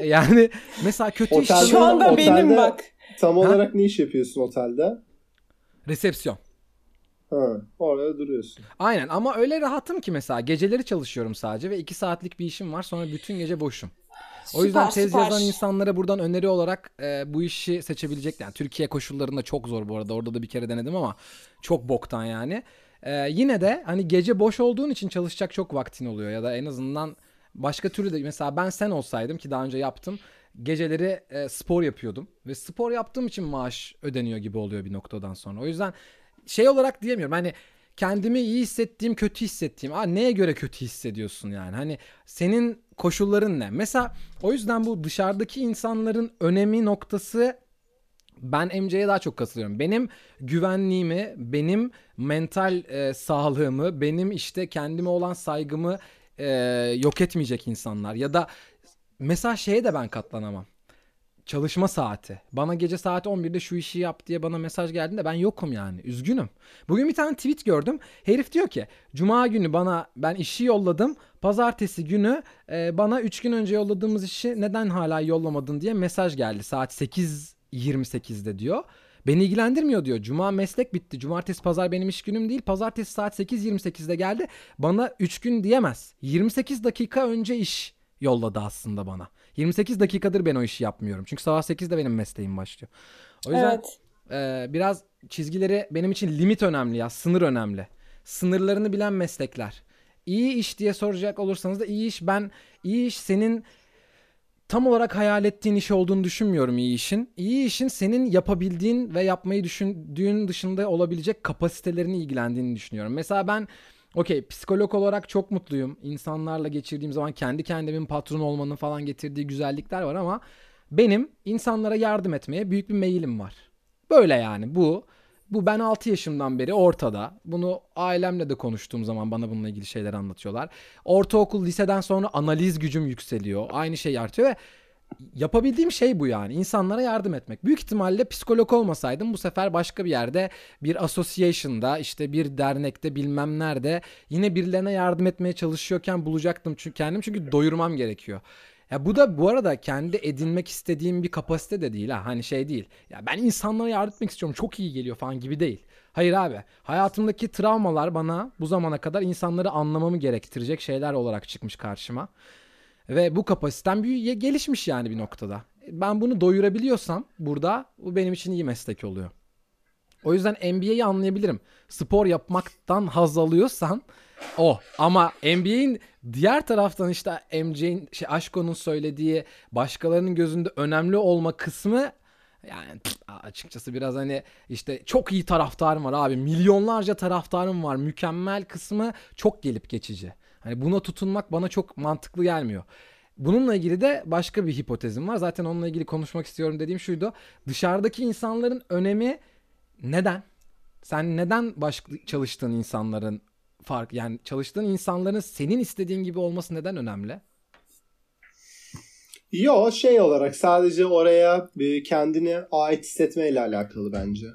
yani mesela kötü iş. Şu anda benim bak. Tam olarak ha? Ne iş yapıyorsun otelde? Resepsiyon. Ha, orada duruyorsun. Aynen, ama öyle rahatım ki mesela geceleri çalışıyorum sadece ve iki saatlik bir işim var, sonra bütün gece boşum. O yüzden süper, tez süper. yazan insanlara buradan öneri olarak e, bu işi seçebilecekler. Yani Türkiye koşullarında çok zor bu arada. Orada da bir kere denedim ama çok boktan yani. E, yine de hani gece boş olduğun için çalışacak çok vaktin oluyor. Ya da en azından başka türlü de, mesela ben sen olsaydım ki daha önce yaptım. Geceleri e, spor yapıyordum. Ve spor yaptığım için maaş ödeniyor gibi oluyor bir noktadan sonra. O yüzden şey olarak diyemiyorum hani... Kendimi iyi hissettiğim, kötü hissettiğim. Aa, neye göre kötü hissediyorsun yani? Hani senin koşulların ne? Mesela o yüzden bu dışarıdaki insanların önemi noktası, ben M C'ye daha çok katılıyorum. Benim güvenliğimi, benim mental e, sağlığımı, benim işte kendime olan saygımı e, yok etmeyecek insanlar. Ya da mesela şeye de ben katlanamam. Çalışma saati. Bana gece saat on birde şu işi yap diye bana mesaj geldiğinde ben yokum yani. Üzgünüm. Bugün bir tane tweet gördüm. Herif diyor ki Cuma günü bana, ben işi yolladım. Pazartesi günü e, bana üç gün önce yolladığımız işi neden hala yollamadın diye mesaj geldi. Saat sekiz yirmi sekizde diyor. Beni ilgilendirmiyor diyor. Cuma meslek bitti. Cumartesi pazar benim iş günüm değil. Pazartesi saat sekiz yirmi sekizde geldi. Bana üç gün diyemez. yirmi sekiz dakika önce iş yolladı aslında bana. yirmi sekiz dakikadır ben o işi yapmıyorum. Çünkü sabah sekizde benim mesleğim başlıyor. O yüzden evet. e, biraz çizgileri, benim için limit önemli ya. Sınır önemli. Sınırlarını bilen meslekler. İyi iş diye soracak olursanız da iyi iş ben iyi iş senin tam olarak hayal ettiğin iş olduğunu düşünmüyorum iyi işin. İyi işin senin yapabildiğin ve yapmayı düşündüğün dışında olabilecek kapasitelerini ilgilendiğini düşünüyorum. Mesela ben okey, psikolog olarak çok mutluyum. İnsanlarla geçirdiğim zaman kendi kendimin patron olmanın falan getirdiği güzellikler var ama benim insanlara yardım etmeye büyük bir meyilim var. Böyle yani bu. Bu ben altı yaşımdan beri ortada. Bunu ailemle de konuştuğum zaman bana bununla ilgili şeyler anlatıyorlar. Ortaokul, liseden sonra analiz gücüm yükseliyor. Aynı şey artıyor ve yapabildiğim şey bu yani. İnsanlara yardım etmek. Büyük ihtimalle psikolog olmasaydım bu sefer başka bir yerde, bir association'da, işte bir dernekte, bilmem nerede yine birilerine yardım etmeye çalışıyorken bulacaktım çünkü kendim. Çünkü doyurmam gerekiyor. Ya bu da bu arada kendi edinmek istediğim bir kapasite de değil ha. Hani şey değil. Ya ben insanlara yardım etmek istiyorum. Çok iyi geliyor falan gibi değil. Hayır abi. Hayatımdaki travmalar bana bu zamana kadar insanları anlamamı gerektirecek şeyler olarak çıkmış karşıma. Ve bu kapasitem büyüye gelişmiş yani bir noktada. Ben bunu doyurabiliyorsam burada, bu benim için iyi meslek oluyor. O yüzden N B A'yi anlayabilirim. Spor yapmaktan haz alıyorsan o. Ama N B A'in diğer taraftan işte M C'nin, şey, Aşko'nun söylediği başkalarının gözünde önemli olma kısmı yani açıkçası biraz hani işte çok iyi taraftarım var abi. Milyonlarca taraftarım var. Mükemmel kısmı çok gelip geçici. Hani buna tutunmak bana çok mantıklı gelmiyor. Bununla ilgili de başka bir hipotezim var. Zaten onunla ilgili konuşmak istiyorum dediğim şuydu. Dışarıdaki insanların önemi neden? Sen neden çalıştığın insanların fark, yani çalıştığın insanların senin istediğin gibi olması neden önemli? Yo, şey olarak sadece oraya kendini ait hissetmeyle alakalı bence.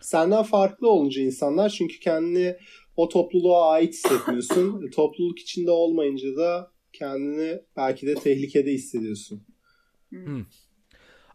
Senden farklı olunca insanlar, çünkü kendini o topluluğa ait hissetmiyorsun. Topluluk içinde olmayınca da kendini belki de tehlikede hissediyorsun. Hmm.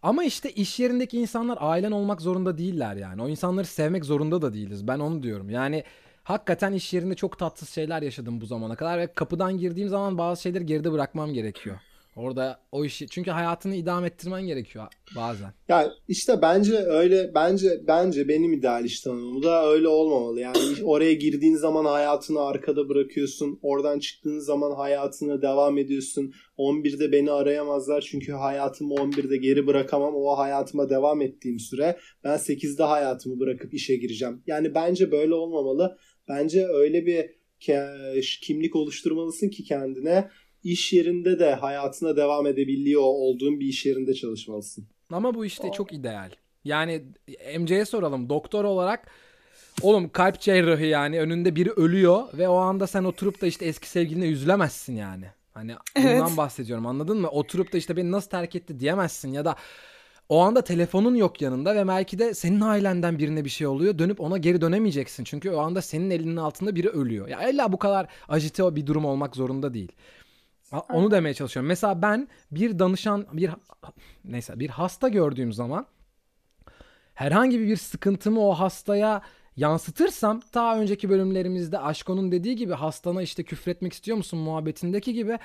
Ama işte iş yerindeki insanlar ailen olmak zorunda değiller yani. O insanları sevmek zorunda da değiliz. Ben onu diyorum. Yani hakikaten iş yerinde çok tatsız şeyler yaşadım bu zamana kadar ve kapıdan girdiğim zaman bazı şeyleri geride bırakmam gerekiyor. Orada o işi, çünkü hayatını idame ettirmen gerekiyor bazen. Yani işte bence öyle, bence bence benim idealist tanımım da öyle olmamalı. Yani oraya girdiğin zaman hayatını arkada bırakıyorsun. Oradan çıktığın zaman hayatına devam ediyorsun. on birde beni arayamazlar çünkü hayatımı on birde geri bırakamam. O hayatıma devam ettiğim süre ben sekizde hayatımı bırakıp işe gireceğim. Yani bence böyle olmamalı. Bence öyle bir kimlik oluşturmalısın ki kendine, iş yerinde de hayatına devam edebiliyor olduğun bir iş yerinde çalışmalısın. Ama bu işte çok ideal. Yani M C'ye soralım, doktor olarak oğlum kalp cerrahı, yani önünde biri ölüyor ve o anda sen oturup da işte eski sevgiline üzülemezsin yani. Hani bundan evet. bahsediyorum, anladın mı? Oturup da işte beni nasıl terk etti diyemezsin ya da o anda telefonun yok yanında ve belki de senin ailenden birine bir şey oluyor. Dönüp ona geri dönemeyeceksin. Çünkü o anda senin elinin altında biri ölüyor. Ya illa bu kadar ajite bir durum olmak zorunda değil. Onu demeye çalışıyorum. Mesela ben bir danışan, bir neyse bir hasta gördüğüm zaman herhangi bir sıkıntımı o hastaya yansıtırsam, daha önceki bölümlerimizde Aşko'nun dediği gibi hastana işte küfretmek istiyor musun muhabbetindeki gibi,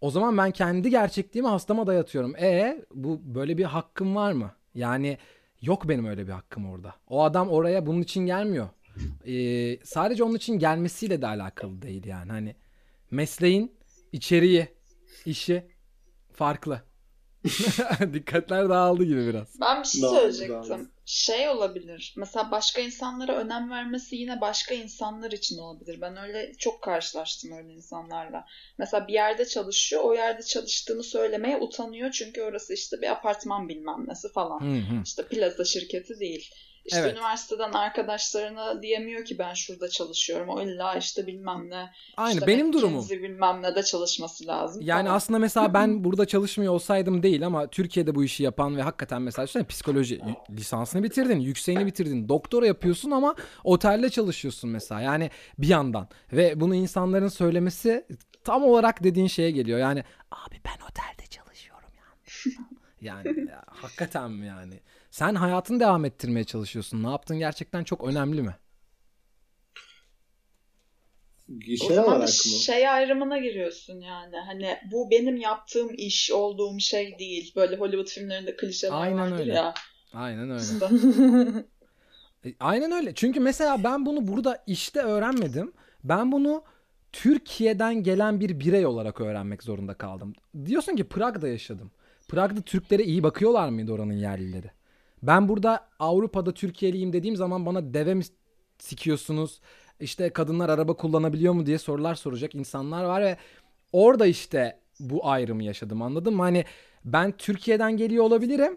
o zaman ben kendi gerçekliğimi hastama dayatıyorum. E bu böyle bir hakkım var mı? Yani yok benim öyle bir hakkım orada. O adam oraya bunun için gelmiyor. Ee, sadece onun için gelmesiyle de alakalı değil yani. Hani mesleğin İçeriği, işi farklı. Dikkatler dağıldı gibi biraz. Ben bir şey söyleyecektim. Dağıldı. Şey olabilir. Mesela başka insanlara önem vermesi yine başka insanlar için olabilir. Ben öyle çok karşılaştım öyle insanlarla. Mesela bir yerde çalışıyor, o yerde çalıştığını söylemeye utanıyor. Çünkü orası işte bir apartman bilmem nesi falan. Hı hı. İşte plaza şirketi değil. İşte evet. Üniversiteden arkadaşlarına diyemiyor ki ben şurada çalışıyorum. O illa işte bilmem ne. Aynı işte benim durumum. Bilmem ne de çalışması lazım. Yani tamam. Aslında mesela ben burada çalışmıyor olsaydım değil ama Türkiye'de bu işi yapan ve hakikaten mesela işte psikoloji lisansını bitirdin, yükseğini bitirdin, doktora yapıyorsun ama otelde çalışıyorsun mesela. Yani bir yandan ve bunu insanların söylemesi tam olarak dediğin şeye geliyor. Yani abi ben otelde çalışıyorum yani. Yani ya, hakikaten mi yani? Sen hayatını devam ettirmeye çalışıyorsun. Ne yaptın gerçekten çok önemli mi? Şey o zaman bir şey ayrımına giriyorsun yani. Hani bu benim yaptığım iş, olduğum şey değil. Böyle Hollywood filmlerinde klişeler Aynen vardır öyle. ya. Aynen öyle. İşte. Aynen öyle. Çünkü mesela ben bunu burada işte öğrenmedim. Ben bunu Türkiye'den gelen bir birey olarak öğrenmek zorunda kaldım. Diyorsun ki Prag'da yaşadım. Prag'da Türklere iyi bakıyorlar mıydı oranın yerlileri? Ben burada Avrupa'da Türkiye'liyim dediğim zaman bana deve mi sikiyorsunuz? İşte kadınlar araba kullanabiliyor mu diye sorular soracak insanlar var ve orada işte bu ayrımı yaşadım, anladın mı? Hani ben Türkiye'den geliyor olabilirim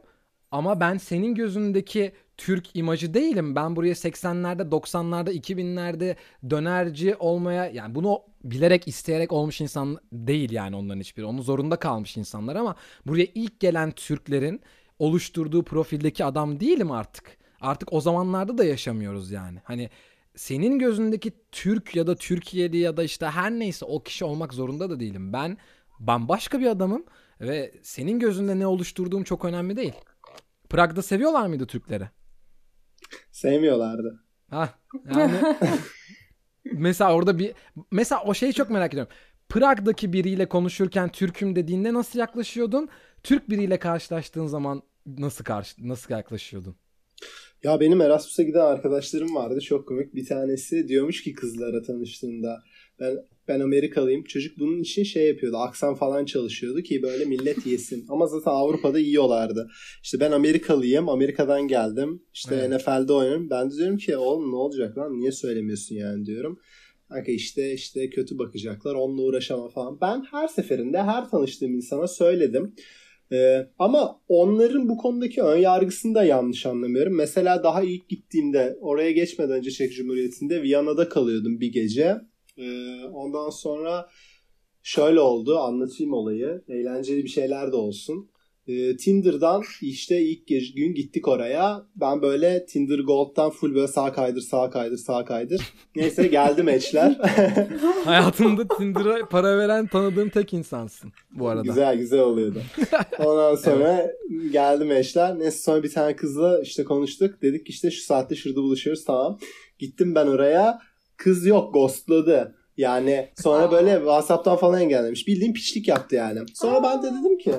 ama ben senin gözündeki Türk imajı değilim. Ben buraya seksenlerde, doksanlarda, iki binlerde dönerci olmaya, yani bunu bilerek, isteyerek olmuş insan değil yani onların hiçbiri. Onun zorunda kalmış insanlar ama buraya ilk gelen Türklerin oluşturduğu profildeki adam değilim artık. Artık o zamanlarda da yaşamıyoruz yani. Hani senin gözündeki Türk ya da Türkiye'li ya da işte her neyse o kişi olmak zorunda da değilim. Ben bambaşka bir adamım ve senin gözünde ne oluşturduğum çok önemli değil. Prag'da seviyorlar mıydı Türkleri? Sevmiyorlardı. Ha, yani mesela orada bir mesela o şeyi çok merak ediyorum. Prag'daki biriyle konuşurken Türk'üm dediğinde nasıl yaklaşıyordun? Türk biriyle karşılaştığın zaman nasıl karşı nasıl yaklaşıyordun? Ya benim Erasmus'a giden arkadaşlarım vardı. Çok komik. Bir tanesi diyormuş ki kızlara tanıştığında ben ben Amerikalıyım. Çocuk bunun için şey yapıyordu. Aksan falan çalışıyordu ki böyle millet yesin. Ama zaten Avrupa'da yiyorlardı. İşte ben Amerikalıyım. Amerika'dan geldim. İşte evet. N F L'de oynuyorum. Ben de diyorum ki oğlum ne olacak lan? Niye söylemiyorsun yani diyorum. Kanka işte işte kötü bakacaklar. Onunla uğraşamam falan. Ben her seferinde her tanıştığım insana söyledim. Ee, ama onların bu konudaki ön yargısını da yanlış anlamıyorum. Mesela daha ilk gittiğimde oraya geçmeden önce Çek Cumhuriyeti'nde Viyana'da kalıyordum bir gece. Ee, ondan sonra şöyle oldu, anlatayım olayı. Eğlenceli bir şeyler de olsun. Ee, Tinder'dan işte ilk ge- gün gittik oraya. Ben böyle Tinder Gold'dan full böyle sağ kaydır sağ kaydır sağ kaydır. Neyse geldi matchler. Hayatımda Tinder'a para veren tanıdığım tek insansın bu arada. Güzel güzel oluyordu. Ondan sonra evet. Geldi matchler. Neyse sonra bir tane kızla işte konuştuk. Dedik ki işte şu saatte şurada buluşuyoruz, tamam. Gittim ben oraya. Kız yok, ghostladı. Yani sonra böyle WhatsApp'tan falan engellemiş. Bildiğin piçlik yaptı yani. Sonra ben de dedim ki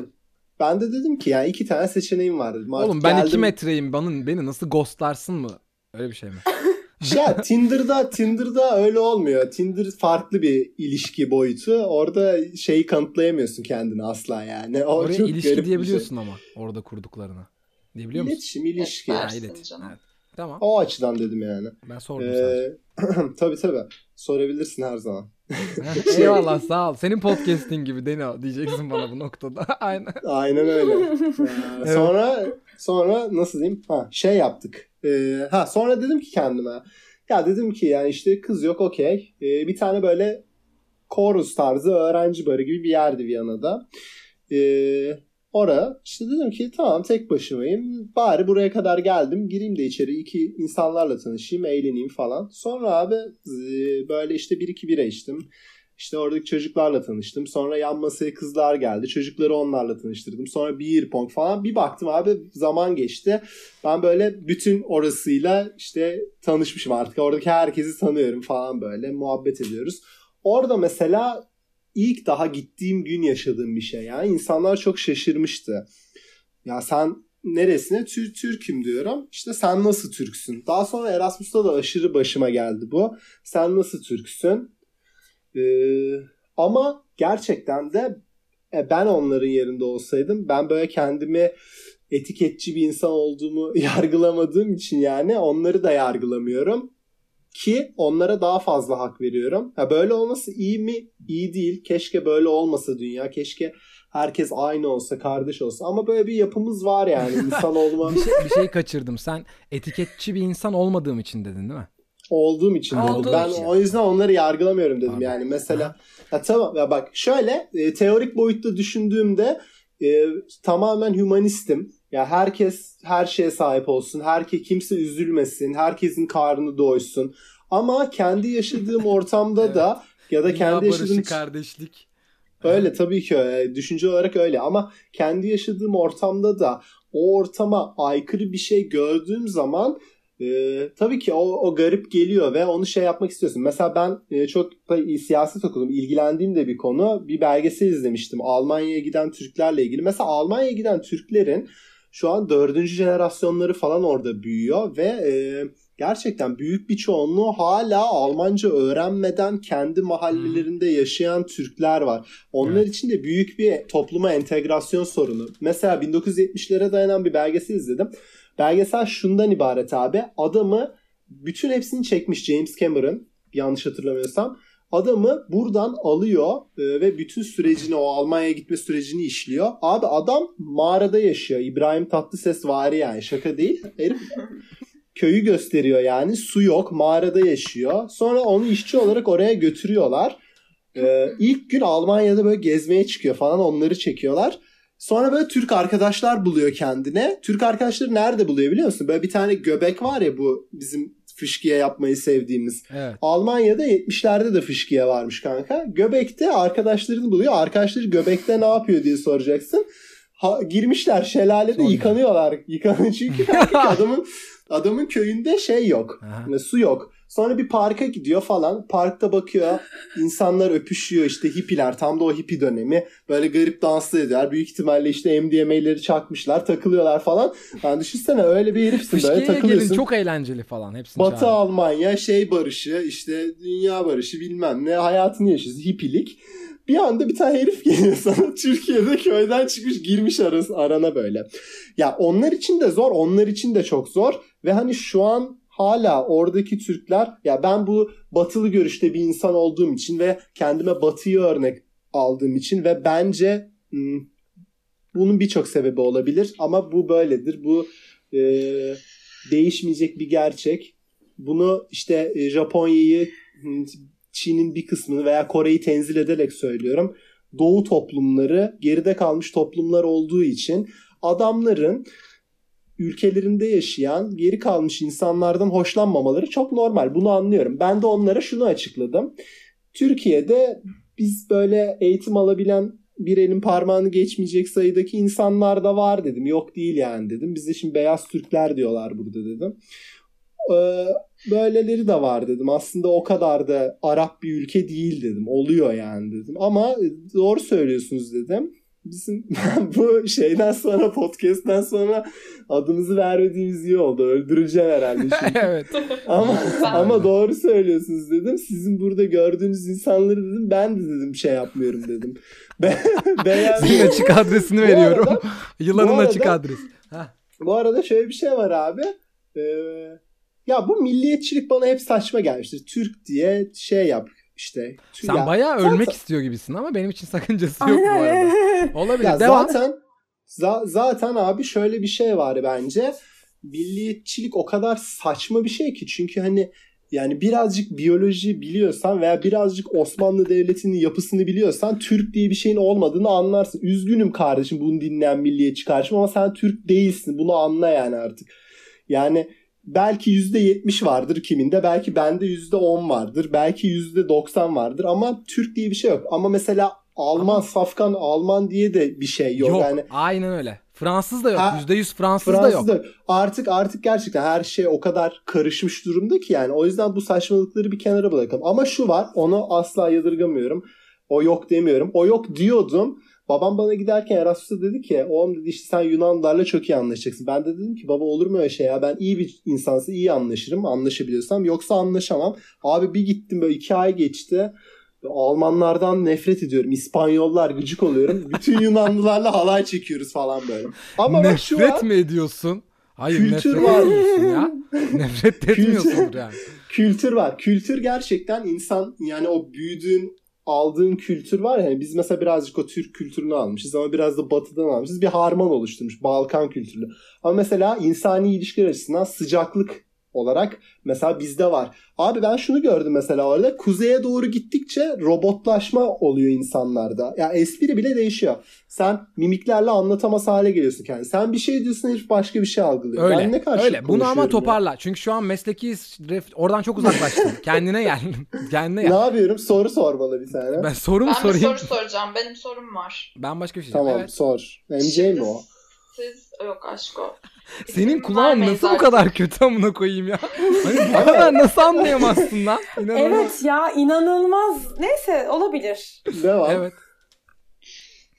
ben de dedim ki yani iki tane seçeneğim var dedim. Artık oğlum ben geldim. iki metreyim. Bana, beni nasıl ghostlarsın mı? Öyle bir şey mi? Ya Tinder'da Tinder'da öyle olmuyor. Tinder farklı bir ilişki boyutu. Orada şeyi kanıtlayamıyorsun kendini asla yani. O oraya ilişki diyebiliyorsun şey. Ama orada kurduklarına. Diyebiliyor musun? İletişim, ilişki. Ha, iletişim. Evet. Tamam. O açıdan dedim yani. Ben sordum ee, sadece. Tabii tabii. Sorabilirsin her zaman. Eyvallah sağ ol. Senin podcastin gibi Deno diyeceksin bana bu noktada. Aynen. Aynen öyle. Ee, sonra sonra nasıl diyeyim? Ha, şey yaptık. Ee, ha sonra dedim ki kendime. Ya dedim ki yani işte kız yok okey. Ee, bir tane böyle korus tarzı öğrenci barı gibi bir yerdi Viyana'da. Eee Orada işte dedim ki tamam tek başımayım. Bari buraya kadar geldim. Gireyim de içeri iki insanlarla tanışayım, eğleneyim falan. Sonra abi böyle işte bir iki bira içtim. İşte oradaki çocuklarla tanıştım. Sonra yan masaya kızlar geldi. Çocukları onlarla tanıştırdım. Sonra beer pong falan. Bir baktım abi zaman geçti. Ben böyle bütün orasıyla işte tanışmışım artık. Oradaki herkesi tanıyorum falan böyle. Muhabbet ediyoruz. Orada mesela İlk daha gittiğim gün yaşadığım bir şey. Yani insanlar çok şaşırmıştı. Ya sen neresine? Tür- Türk'üm diyorum. İşte sen nasıl Türksün? Daha sonra Erasmus'ta da aşırı başıma geldi bu. Sen nasıl Türksün? Ee, ama gerçekten de e, ben onların yerinde olsaydım ben böyle kendimi etiketçi bir insan olduğumu yargılamadığım için yani onları da yargılamıyorum. Ki onlara daha fazla hak veriyorum. Ya böyle olması iyi mi? İyi değil. Keşke böyle olmasa dünya. Keşke herkes aynı olsa, kardeş olsa. Ama böyle bir yapımız var yani. İnsan olma. bir, şey, bir şey kaçırdım. Sen etiketçi bir insan olmadığım için dedin değil mi? Olduğum için ha, dedim. Olduğum ben için. O yüzden onları yargılamıyorum dedim. Abi. Yani mesela. Ya tamam ya bak şöyle e, teorik boyutta düşündüğümde e, tamamen hümanistim. Ya herkes her şeye sahip olsun, herkes kimse üzülmesin, herkesin karnı doysun. Ama kendi yaşadığım ortamda evet. da ya da dünya kendi yaşadığım barışı, kardeşlik. Öyle tabii ki öyle. Düşünce olarak öyle ama kendi yaşadığım ortamda da o ortama aykırı bir şey gördüğüm zaman e, tabii ki o, o garip geliyor ve onu şey yapmak istiyorsun. Mesela ben e, çok e, siyaset okudum, ilgilendiğim de bir konu. Bir belgesel izlemiştim Almanya'ya giden Türklerle ilgili. Mesela Almanya'ya giden Türklerin şu an dördüncü jenerasyonları falan orada büyüyor ve e, gerçekten büyük bir çoğunluğu hala Almanca öğrenmeden kendi mahallelerinde yaşayan Türkler var. Onlar evet. için de büyük bir topluma entegrasyon sorunu. Mesela bin dokuz yüz yetmişlere dayanan bir belgesel izledim. Belgesel şundan ibaret abi. Adamı bütün hepsini çekmiş James Cameron yanlış hatırlamıyorsam. Adamı buradan alıyor ve bütün sürecini o Almanya'ya gitme sürecini işliyor. Abi adam mağarada yaşıyor. İbrahim Tatlıses vari yani şaka değil. Herif köyü gösteriyor yani su yok mağarada yaşıyor. Sonra onu işçi olarak oraya götürüyorlar. Ee, ilk gün Almanya'da böyle gezmeye çıkıyor falan onları çekiyorlar. Sonra böyle Türk arkadaşlar buluyor kendine. Türk arkadaşları nerede buluyor biliyor musun? Böyle bir tane göbek var ya bu bizim fışkiye yapmayı sevdiğimiz. Evet. Almanya'da yetmişlerde de fışkiye varmış kanka. Göbek'te arkadaşlarını buluyor. Arkadaşları Göbek'te ne yapıyor diye soracaksın. Ha, girmişler şelalede sonra. yıkanıyorlar. Yıkanıyor çünkü adamın adamın köyünde şey yok. Yani su yok. Sonra bir parka gidiyor falan. Parkta bakıyor. İnsanlar öpüşüyor işte hippiler. Tam da o hippie dönemi. Böyle garip dans ediyorlar. Büyük ihtimalle işte M D M A'leri çakmışlar. Takılıyorlar falan. Yani düşünsene öyle bir herifsin. Fışkiye'ye böyle takılıyorsun. Gelin çok eğlenceli falan. Hepsini Batı çağırıyor. Almanya şey barışı işte dünya barışı bilmem ne. Hayatını yaşıyorsun. Hippilik. Bir anda bir tane herif geliyor sana. Türkiye'de köyden çıkmış girmiş arası, arana böyle. Ya onlar için de zor. Onlar için de çok zor. Ve hani şu an hala oradaki Türkler ya ben bu batılı görüşte bir insan olduğum için ve kendime batıyı örnek aldığım için ve bence hmm, bunun birçok sebebi olabilir ama bu böyledir. Bu e, değişmeyecek bir gerçek. Bunu işte e, Japonya'yı, Çin'in bir kısmını veya Kore'yi tenzil ederek söylüyorum. Doğu toplumları geride kalmış toplumlar olduğu için adamların ülkelerinde yaşayan geri kalmış insanlardan hoşlanmamaları çok normal. Bunu anlıyorum. Ben de onlara şunu açıkladım. Türkiye'de biz böyle eğitim alabilen bir elin parmağını geçmeyecek sayıdaki insanlar da var dedim. Yok değil yani dedim. Biz de şimdi beyaz Türkler diyorlar burada dedim. Ee, böyleleri de var dedim. Aslında o kadar da Arap bir ülke değil dedim. Oluyor yani dedim. Ama doğru söylüyorsunuz dedim. Bizim bu şeyden sonra, podcast'ten sonra adımızı vermediğimiz iyi oldu. Öldüreceğim herhalde şimdi. Evet. Ama ama doğru söylüyorsunuz dedim. Sizin burada gördüğünüz insanları dedim ben de dedim şey yapmıyorum dedim. Be- Beğendim. Açık adresini veriyorum. Arada, Yılanın arada, açık adresi. Heh. Bu arada şöyle bir şey var abi. Ee, ya bu milliyetçilik bana hep saçma gelmiştir. Türk diye şey yap. İşte, sen ya, bayağı zaten... ölmek istiyor gibisin ama benim için sakıncası yok bu arada. Olabilir. Ya devam. Zaten za- zaten abi şöyle bir şey var bence. Milliyetçilik o kadar saçma bir şey ki, çünkü hani yani birazcık biyoloji biliyorsan veya birazcık Osmanlı Devleti'nin yapısını biliyorsan Türk diye bir şeyin olmadığını anlarsın. Üzgünüm kardeşim bunu dinleyen milliyetçi kardeşim ama sen Türk değilsin. Bunu anla yani artık. Yani belki yüzde yetmiş vardır kiminde, belki bende yüzde on vardır, belki yüzde doksan vardır ama Türk diye bir şey yok. Ama mesela Alman, ama... Safkan Alman diye de bir şey yok. Yok yani... aynen öyle. Fransız da yok. Ha, yüzde yüz Fransız, Fransız da yok. Da, artık artık gerçekten her şey o kadar karışmış durumda ki yani. O yüzden bu saçmalıkları bir kenara bırakalım. Ama şu var, onu asla yadırgamıyorum. O yok demiyorum. O yok diyordum. Babam bana giderken Erasmus'ta dedi ki, oğlum dedi işte sen Yunanlarla çok iyi anlaşacaksın. Ben de dedim ki baba olur mu öyle şey ya, ben iyi bir insansa iyi anlaşırım anlaşabiliyorsam, yoksa anlaşamam. Abi bir gittim, böyle iki ay geçti. Almanlardan nefret ediyorum. İspanyollar gıcık oluyorum. Bütün Yunanlılarla halay çekiyoruz falan böyle. Ama nefret şu an, mi ediyorsun? Hayır, kültür nefret var. Ediyorsun ya. Nefret etmiyorsundur yani. Kültür var. Kültür gerçekten insan yani o büyüdüğün, aldığın kültür var ya, yani biz mesela birazcık o Türk kültürünü almışız ama biraz da batıdan almışız. Bir harman oluşturmuş Balkan kültürü. Ama mesela insani ilişkiler açısından sıcaklık olarak mesela bizde var. Abi ben şunu gördüm mesela orada. Kuzeye doğru gittikçe robotlaşma oluyor insanlarda. Ya yani espri bile değişiyor. Sen mimiklerle anlatamaz hale geliyorsun kendini. Sen bir şey diyorsun, herif başka bir şey algılıyor. Öyle, ben ne karşı öyle. Bunu ama toparla. Ya. Çünkü şu an mesleki ref- oradan çok uzaklaştım. Kendine gel. Kendine gel. Ne yapıyorum? Soru sor bana bir tane. Ben soru mu ben sorayım? Ben soru soracağım. Benim sorum var. Ben başka bir şey. Tamam evet. Sor. M C mi o? Siz yok aşko. Senin İzim kulağın nasıl bu kadar kötü amına koyayım ya? Hani bu kadar nasıl anlayamazsın lan? İnanılmaz. Evet ya, inanılmaz. Neyse, olabilir. Devam. Evet.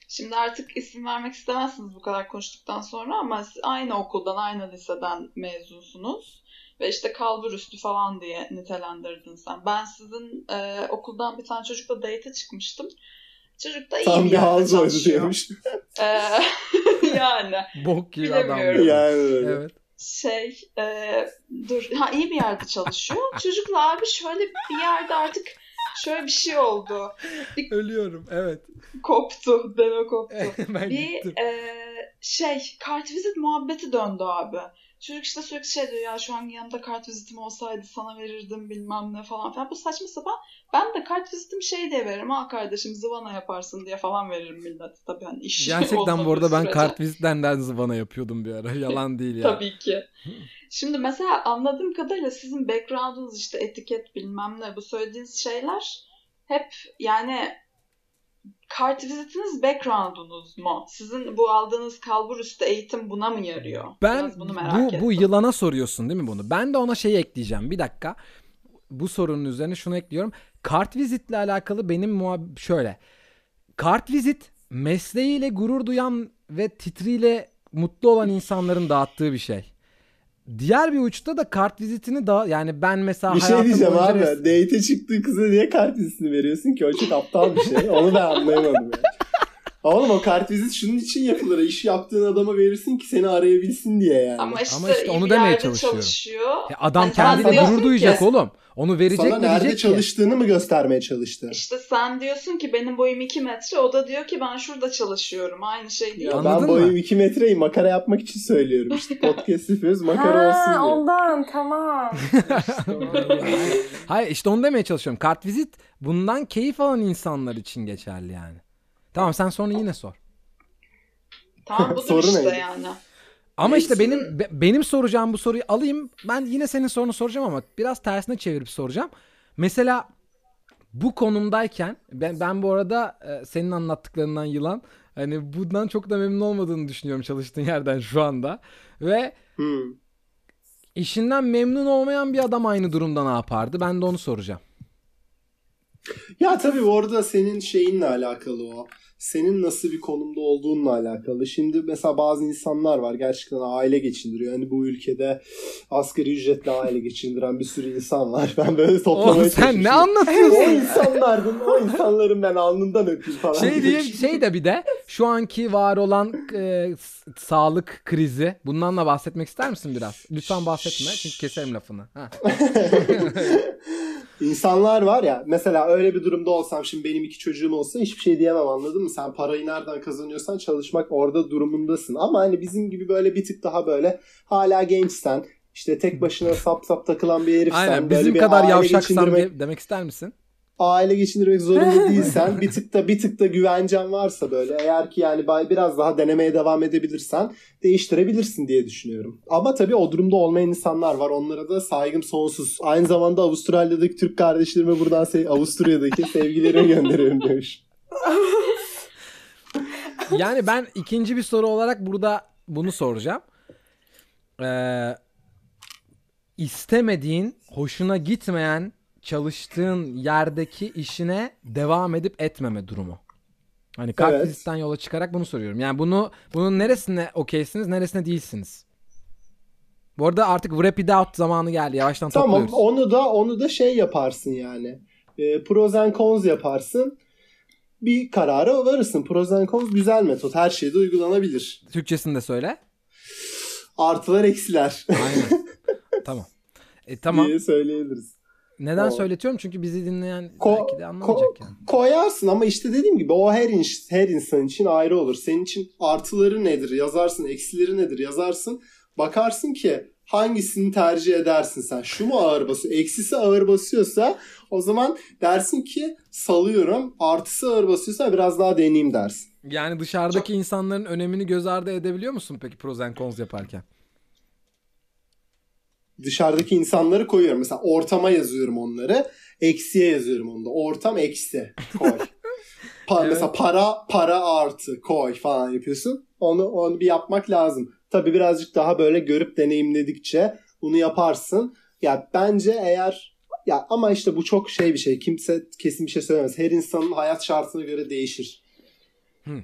Şimdi artık isim vermek istemezsiniz bu kadar konuştuktan sonra ama siz aynı okuldan, aynı liseden mezunsunuz. Ve işte kalburüstü falan diye nitelendirdin sen. Ben sizin e, okuldan bir tane çocukla date'e çıkmıştım. Çocuk da iyi tam bir yerde çalışıyor. Ee, yani. Bok gibi adam. Yani evet. Şey, e, dur, ha iyi bir yerde çalışıyor. Çocukla abi şöyle bir yerde artık şöyle bir şey oldu. Bir, ölüyorum, evet. Koptu, deme koptu. bir e, şey, kartvizit muhabbeti döndü abi. Çocuk işte sürekli şey diyor ya, şu an yanımda kartvizitim olsaydı sana verirdim bilmem ne falan filan. Bu saçma sapan, ben de kartvizitimi şey diye veririm, ha kardeşim zıvana yaparsın diye falan veririm millete. Tabii hani iş gerçekten bu arada ben sürece. Kartvizitten zıvana yapıyordum bir ara, yalan değil ya. Tabii ki. Şimdi mesela anladığım kadarıyla sizin background'unuz işte etiket bilmem ne, bu söylediğiniz şeyler hep yani... Kartvizitiniz background'unuz mu? Sizin bu aldığınız kalburüstü eğitim buna mı yarıyor? Ben bunu merak bu, bu yılana soruyorsun değil mi bunu? Ben de ona şey ekleyeceğim. Bir dakika. Bu sorunun üzerine şunu ekliyorum. Kartvizitle alakalı benim muhab... şöyle. Kartvizit mesleğiyle gurur duyan ve titriyle mutlu olan insanların dağıttığı bir şey. Diğer bir uçta da kartvizitini da yani ben mesela bir şey diyeceğim abi. Res- Date'e çıktığı kıza niye kartvizitini veriyorsun ki? O çok aptal bir şey. Onu ben anlayamadım. Yani. Oğlum o kartvizit şunun için yapılır. İş yaptığın adama verirsin ki seni arayabilsin diye yani. Ama işte, Ama işte onu demeye çalışıyorum. Çalışıyor. Ya adam yani kendine gurur duyacak ki, oğlum. Onu verecek mi diyecek ki? Sana nerede çalıştığını mı göstermeye çalıştı? İşte sen diyorsun ki benim boyum iki metre. O da diyor ki ben şurada çalışıyorum. Aynı şey değil. Ya anladın ben boyum iki metreyi makara yapmak için söylüyorum. İşte podcast yapıyoruz makara olsun diye. Ha ondan tamam. Hayır işte onu demeye çalışıyorum. Kartvizit bundan keyif alan insanlar için geçerli yani. Tamam sen sonra yine sor. Tamam budur soru işte neydi? Yani. Ama neyse. İşte benim be, benim soracağım bu soruyu alayım. Ben yine senin sorunu soracağım ama biraz tersine çevirip soracağım. Mesela bu konumdayken ben ben bu arada e, senin anlattıklarından yılan hani bundan çok da memnun olmadığını düşünüyorum çalıştığın yerden şu anda ve hmm. İşinden memnun olmayan bir adam aynı durumda ne yapardı? Ben de onu soracağım. Ya tabii orada senin şeyinle alakalı o. Senin nasıl bir konumda olduğunla alakalı. Şimdi mesela bazı insanlar var gerçekten aile geçindiriyor. Yani bu ülkede asgari ücretle aile geçindiren bir sürü insan var. Ben böyle toplamaya çalışıyorum. Sen ne anlatıyorsun? O insanlardan, o insanların ben alnından öpeyim falan. Şey diyeyim, şey de bir de şu anki var olan e, sağlık krizi. Bundan da bahsetmek ister misin biraz? Lütfen bahsetme çünkü keserim lafını. Ha. İnsanlar var ya mesela öyle bir durumda olsam şimdi benim iki çocuğum olsa hiçbir şey diyemem anladın mı? Sen parayı nereden kazanıyorsan çalışmak orada durumundasın. Ama hani bizim gibi böyle bir tık daha böyle hala gençsen işte tek başına sap sap takılan bir herifsen. Aynen, böyle bizim bir kadar yavşaksan de, demek ister misin? Aile geçindirmek zorunda değilsen bir tık da bir tık da güvencen varsa böyle eğer ki yani biraz daha denemeye devam edebilirsen değiştirebilirsin diye düşünüyorum. Ama tabii o durumda olmayan insanlar var. Onlara da saygım sonsuz. Aynı zamanda Avustralya'daki Türk kardeşlerime buradan se- Avusturya'daki sevgilerimi gönderiyorum demiş. Yani ben ikinci bir soru olarak burada bunu soracağım. Ee, istemediğin, hoşuna gitmeyen çalıştığın yerdeki işine devam edip etmeme durumu. Hani kartizisten evet. Yola çıkarak bunu soruyorum. Yani bunu bunun neresine okeysiniz, neresine değilsiniz? Bu arada artık wrap it out zamanı geldi. Yavaştan topluyoruz. Tamam, onu da onu da şey yaparsın yani. E, pros and cons yaparsın. Bir karara varırsın. Pros and cons güzel metot. Her şeyde uygulanabilir. Türkçesini de söyle. Artılar, eksiler. Aynen. Tamam. E tamam. Diye söyleyebiliriz. Neden o. Söyletiyorum? Çünkü bizi dinleyen Ko- belki de anlamayacak ko- yani. Koyarsın ama işte dediğim gibi o her, in- her insan için ayrı olur. Senin için artıları nedir yazarsın, eksileri nedir yazarsın. Bakarsın ki hangisini tercih edersin sen? Şu mu ağır basıyor? Eksisi ağır basıyorsa o zaman dersin ki salıyorum. Artısı ağır basıyorsa biraz daha deneyeyim dersin. Yani dışarıdaki Çok... insanların önemini göz ardı edebiliyor musun peki pros and cons yaparken? Dışarıdaki insanları koyuyorum. Mesela ortama yazıyorum onları. Eksiye yazıyorum onu da. Ortam eksi. Koy. Pa- evet. Mesela para para artı. Koy falan yapıyorsun. Onu onu bir yapmak lazım. Tabii birazcık daha böyle görüp deneyimledikçe bunu yaparsın. Ya bence eğer ya ama işte bu çok şey bir şey. Kimse kesin bir şey söylemez. Her insanın hayat şartına göre değişir.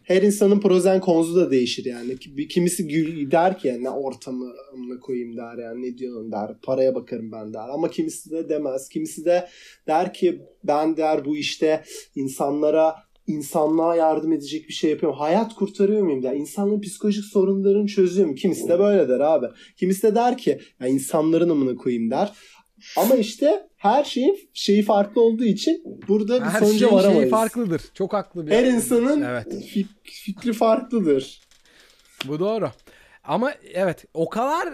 Her insanın prozen konusu da değişir yani. Kimisi der ki yani ortamını koyayım der yani ne diyorsun der. Paraya bakarım ben der. Ama kimisi de demez. Kimisi de der ki ben der bu işte insanlara insanlığa yardım edecek bir şey yapıyorum. Hayat kurtarıyor muyum der. İnsanların psikolojik sorunlarını çözüyorum. Kimisi de böyle der abi. Kimisi de der ki ya insanların amına koyayım der. Ama işte her şeyin şeyi farklı olduğu için burada bir her sonuca varamayız. Her şeyin şeyi farklıdır. Çok haklı bir. Her insanın evet. fikri farklıdır. Bu doğru. Ama evet o kadar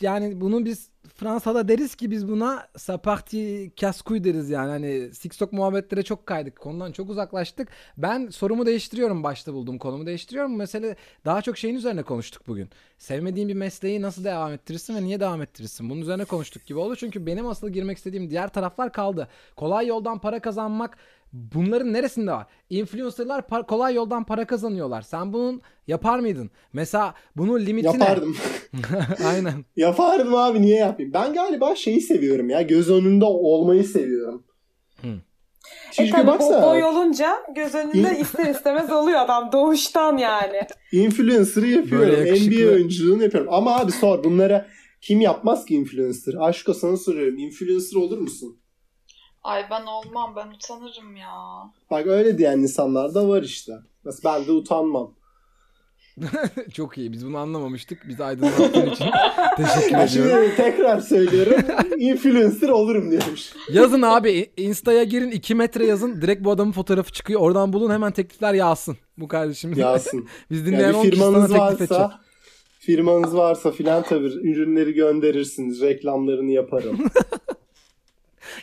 yani bunu biz Fransa'da deriz ki biz buna saparti kaskuy deriz yani. Hani siksok muhabbetlere çok kaydık. Konudan çok uzaklaştık. Ben sorumu değiştiriyorum. Başta bulduğum konumu değiştiriyorum. Mesele daha çok şeyin üzerine konuştuk bugün. Sevmediğin bir mesleği nasıl devam ettirirsin ve niye devam ettirirsin? Bunun üzerine konuştuk gibi oldu. Çünkü benim asıl girmek istediğim diğer taraflar kaldı. Kolay yoldan para kazanmak bunların neresinde var? Influencerlar par- kolay yoldan para kazanıyorlar. Sen bunun yapar mıydın? Mesela bunun limitine... Yapardım. Aynen. Yapardım abi, niye yapayım? Ben galiba şeyi seviyorum ya. Göz önünde olmayı seviyorum. Hmm. E tabi o boy olunca göz önünde ister istemez oluyor adam doğuştan yani. Influencer'ı yapıyorum. N B A oyunculuğunu yapıyorum. Ama abi sor bunlara kim yapmaz ki influencer? Aşko sana soruyorum. Influencer olur musun? Ay ben olmam, ben utanırım ya. Bak öyle diyen insanlar da var işte. Mesela ben de utanmam. Çok iyi, biz bunu anlamamıştık. Bizi aydınlattığın için teşekkür ediyorum. Şimdi tekrar söylüyorum. Influencer olurum demiş. Yazın abi, Insta'ya girin, iki metre yazın. Direkt bu adamın fotoğrafı çıkıyor. Oradan bulun, hemen teklifler yağsın. Bu kardeşim yağsın. Biz dinleyen yani firmanız varsa, firmanız varsa filan tabii ürünleri gönderirsiniz. Reklamlarını yaparım.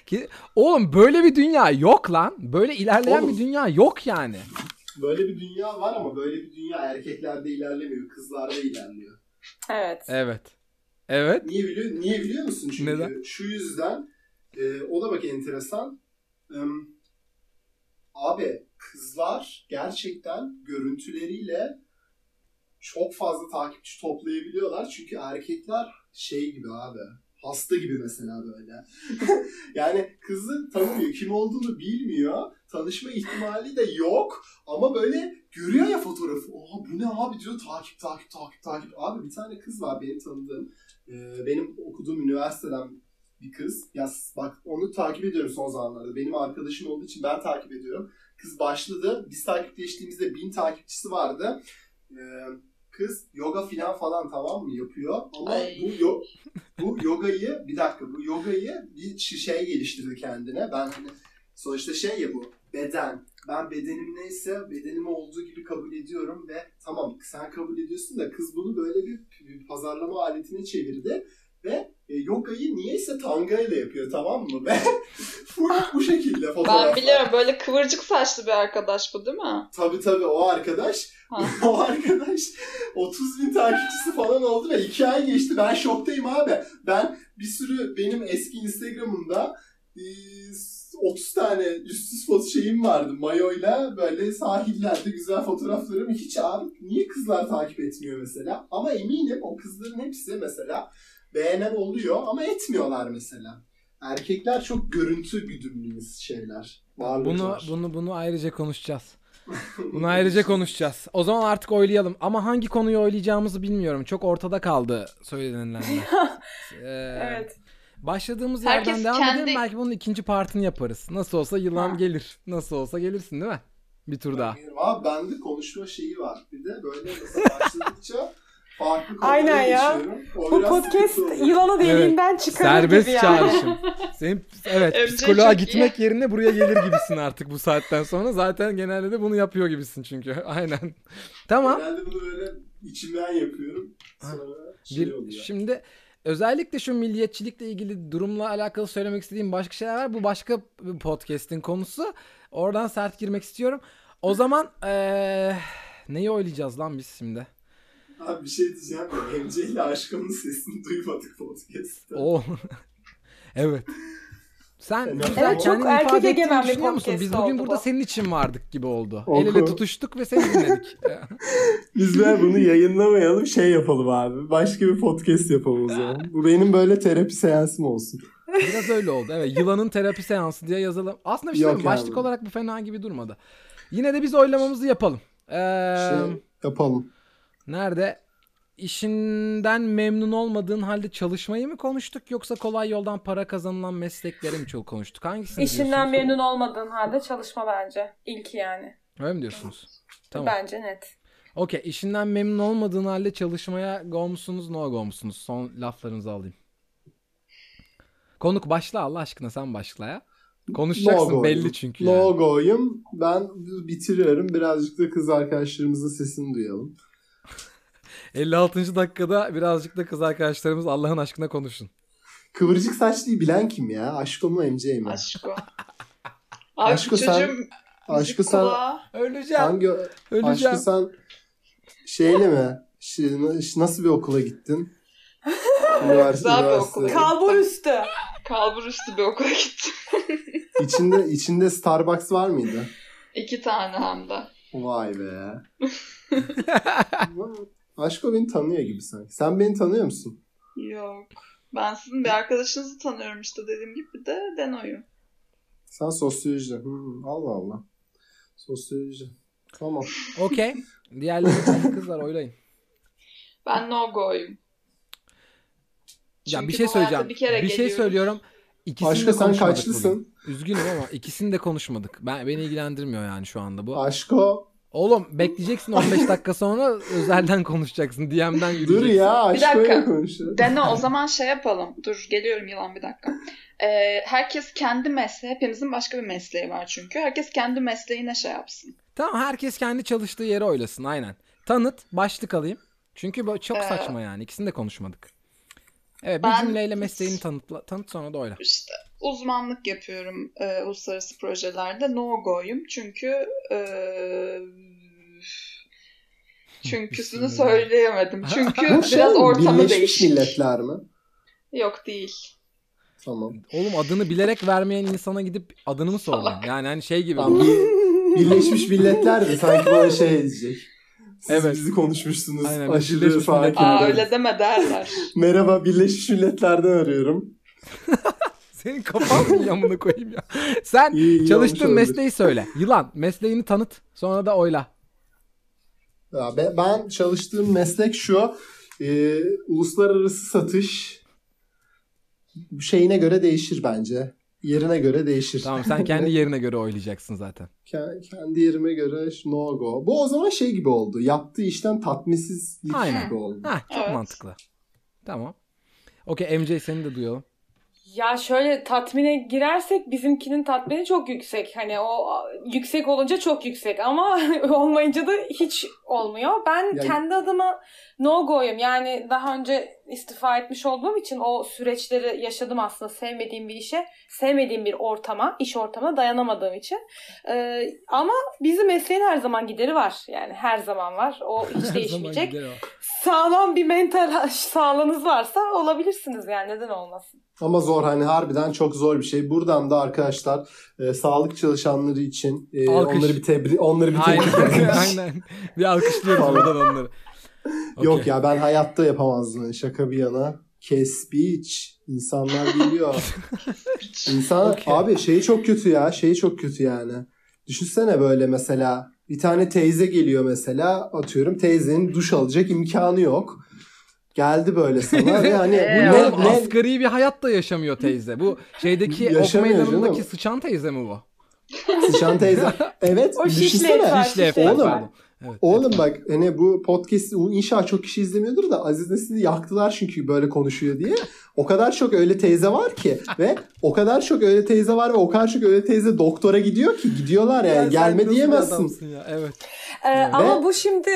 Ki, oğlum böyle bir dünya yok lan. Böyle ilerleyen oğlum, bir dünya yok yani. Böyle bir dünya var ama böyle bir dünya erkeklerde ilerlemiyor. Kızlarda ilerliyor. Evet. Evet. Evet. Niye biliyor, niye biliyor musun? Çünkü neden? Şu yüzden e, o da bak enteresan. E, abi kızlar gerçekten görüntüleriyle çok fazla takipçi toplayabiliyorlar. Çünkü erkekler şey gibi abi. Hasta gibi mesela böyle. Yani kızı tanımıyor. Kim olduğunu bilmiyor. Tanışma ihtimali de yok. Ama böyle görüyor ya fotoğrafı. Oha bu ne abi diyor. Takip takip takip takip. Abi bir tane kız var benim tanıdığım. Ee, benim okuduğum üniversiteden bir kız. Ya bak onu takip ediyorum son zamanlarda. Benim arkadaşım olduğu için ben takip ediyorum. Kız başladı. Biz takipleştiğimizde bin takipçisi vardı. Ee, Kız yoga filan falan tamam mı yapıyor ama Ay. bu yo- bu yogayı bir dakika bu yogayı bir şey geliştirdi kendine. Ben hani sonuçta şey ya bu beden. Ben bedenim neyse bedenimi olduğu gibi kabul ediyorum ve tamam sen kabul ediyorsun da kız bunu böyle bir, bir pazarlama aletine çevirdi ve e, yogayı niyeyse tanga ile yapıyor tamam mı? Ve full bu şekilde fotoğraflar. Ben biliyorum böyle kıvırcık saçlı bir arkadaş bu değil mi? Tabii tabii o arkadaş. O arkadaş otuz bin takipçisi falan oldu ve iki ay geçti. Ben şoktayım abi. Ben bir sürü benim eski Instagram'ımda otuz tane üstsüz foto şeyim vardı. Mayoyla böyle sahillerde güzel fotoğraflarım. Hiç abi niye kızlar takip etmiyor mesela? Ama eminim o kızların hepsi mesela beğenen oluyor ama etmiyorlar mesela. Erkekler çok görüntü güdümlüyüz şeyler. Bunu, bunu, bunu ayrıca konuşacağız. Bunu ayrıca konuşacağız. O zaman artık oylayalım. Ama hangi konuyu oylayacağımızı bilmiyorum. Çok ortada kaldı söylenilenler. ee, evet. Başladığımız Herkes yerden devam kendi... edelim. Belki bunun ikinci partını yaparız. Nasıl olsa yılan ha. gelir. Nasıl olsa gelirsin değil mi? Bir tur ben daha. Abi bende konuşma şeyi var. Bir de böyle başladıkça farklı konulara geçiyorum. Aynen ya. Bu podcast yılanı deliğinden evet. çıkarır Serbest gibi yani. Serbest çağrışım. Senin, evet Önce psikoloğa gitmek iyi. Yerine buraya gelir gibisin artık bu saatten sonra. Zaten genelde de bunu yapıyor gibisin çünkü. Aynen. Tamam. Genelde bunu böyle içimden yapıyorum. Sonra şey Bir, oluyor. Şimdi özellikle şu milliyetçilikle ilgili durumla alakalı söylemek istediğim başka şeyler var. Bu başka podcast'in konusu. Oradan sert girmek istiyorum. O zaman ee, neyi oylayacağız lan biz şimdi? Abi bir şey diyeceğim ya. M C ile aşkımın sesini duymadık podcast'ta. Oo. Evet. Sen evet, güzel çok kendini erkek ifade ettiğini düşünüyor musun? Biz bugün burada bu. Senin için vardık gibi oldu. Oku. El ele tutuştuk ve seni dinledik. Biz ben bunu yayınlamayalım şey yapalım abi. Başka bir podcast yapalım o zaman. Bu benim böyle terapi seansım olsun. Biraz öyle oldu. Evet. Yılanın terapi seansı diye yazalım. Aslında bir şey mi? Başlık olarak bu fena gibi durmadı. Yine de biz oylamamızı yapalım. Ee, şey yapalım. Nerede? İşinden memnun olmadığın halde çalışmayı mı konuştuk yoksa kolay yoldan para kazanılan meslekleri mi çok konuştuk? Hangisini İşinden diyorsunuz? memnun olmadığın halde çalışma bence. İlki yani. Öyle mi diyorsunuz? Tamam. Bence net. Okey. İşinden memnun olmadığın halde çalışmaya go musunuz, no go musunuz? Son laflarınızı alayım. Konuk başla Allah aşkına sen başla ya. Konuşacaksın Logo. belli çünkü. Yani. Logoyum. Ben bitiriyorum. Birazcık da kız arkadaşlarımızın sesini duyalım. elli altıncı dakikada birazcık da kız arkadaşlarımız Allah'ın aşkına konuşun. Kıvırcık saçlıyı bilen kim ya? Aşko mu M C mi? Aşko. Abi Aşko sen, Aşko sen öleceğim. Hangi, öleceğim. Aşko sen şeyle mi? Nasıl bir okula gittin? Üniversite. üniversite. Kalbur üstü. Kalbur üstü bir okula gittim. İçinde içinde Starbucks var mıydı? İki tane hem de. Vay be. Aşko beni tanıyor gibi sanki. Sen beni tanıyor musun? Yok. Ben sizin bir arkadaşınızı tanıyorum işte dediğim gibi de Deno'yu. Sen sosyoloji. Hmm, Allah Allah. Sosyoloji. Tamam. Okey. Diğerleri kızlar oylayın. Ben no go'yum. Ya bir şey söyleyeceğim. Bir, bir şey söylüyorum. İkisini Aşko sen kaçlısın? Bugün. Üzgünüm ama ikisini de konuşmadık. Ben beni ilgilendirmiyor yani şu anda bu. Aşko oğlum bekleyeceksin on beş dakika sonra özelden konuşacaksın. D M'den yürüyeceksin. Dur ya aşkoya konuşalım. Deno o zaman şey yapalım. Dur geliyorum yılan bir dakika. Ee, herkes kendi mesleği. Hepimizin başka bir mesleği var çünkü. Herkes kendi mesleğine şey yapsın. Tamam herkes kendi çalıştığı yere oylasın aynen. Tanıt başlık alayım. Çünkü çok ee, saçma yani ikisini de konuşmadık. Evet bir ben, cümleyle mesleğini tanıtla, tanıt sonra da oyla. İşte uzmanlık yapıyorum e, uluslararası projelerde. No go'yum çünkü e, çünküsünü söyleyemedim. Çünkü biraz şey ortamı Birleşmiş değişik. Birleşmiş Milletler mi? Yok değil. Tamam. Oğlum adını bilerek vermeyen insana gidip adını mı sorma? Yani hani şey gibi. Tamam. Birleşmiş Milletler de sanki böyle şey diyecek. Evet. Siz bizi konuşmuşsunuz. Aynen. Aşırı sakin. Aa, öyle deme derler. Merhaba, Birleşmiş Milletler'den arıyorum. Senin kafan mı yamına koyayım ya? Sen iyi, iyi çalıştığın mesleği söyle. Yılan, mesleğini tanıt. Sonra da oyla. Ya ben, ben çalıştığım meslek şu. E, uluslararası satış şeyine göre değişir bence. Yerine göre değişir. Tamam, sen kendi yerine göre oylayacaksın zaten. K- kendi yerime göre no go. Bu o zaman şey gibi oldu. Yaptığı işten tatminsizlik aynen gibi oldu. Heh, çok evet, mantıklı. Tamam. Okey, M J seni de duyalım. Ya şöyle, tatmine girersek bizimkinin tatmini çok yüksek. Hani o yüksek olunca çok yüksek ama olmayınca da hiç olmuyor. Ben yani... kendi adıma no go'yum. Yani daha önce istifa etmiş olduğum için o süreçleri yaşadım aslında. Sevmediğim bir işe, sevmediğim bir ortama, iş ortamına dayanamadığım için. Ee, ama bizim mesleğin her zaman gideri var. Yani her zaman var. O hiç değişmeyecek. Sağlam bir mental sağlığınız varsa olabilirsiniz yani. Neden olmasın? Ama zor, hani harbiden çok zor bir şey. Buradan da arkadaşlar e, sağlık çalışanları için e, onları bir tebrik onları bir tebrik aynen. Aynen. Bir alkışlıyoruz oradan onları. Okay. Yok ya, ben hayatta yapamazdım. Şaka bir yana. Kes biç. İnsanlar geliyor. İnsan okay. Abi şeyi çok kötü ya. Şeyi çok kötü yani. Düşünsene böyle mesela bir tane teyze geliyor mesela, atıyorum teyzenin duş alacak imkanı yok. Geldi böyle sana ve hani bu ne, ne asgari bir hayat da yaşamıyor teyze. Bu şeydeki ok meydanındaki sıçan teyze mi bu? Sıçan teyze. Evet. O şişle. Şişle. Evet, oğlum evet. Bak hani bu podcast inşallah çok kişi izlemiyordur da Aziz Nesin'i yaktılar çünkü böyle konuşuyor diye. O kadar çok öyle teyze var ki ve o kadar çok öyle teyze var ve o kadar çok öyle teyze doktora gidiyor ki gidiyorlar yani, yani gelme diyemezsin. Ya, evet. Ee, yani. Ama ve... bu şimdi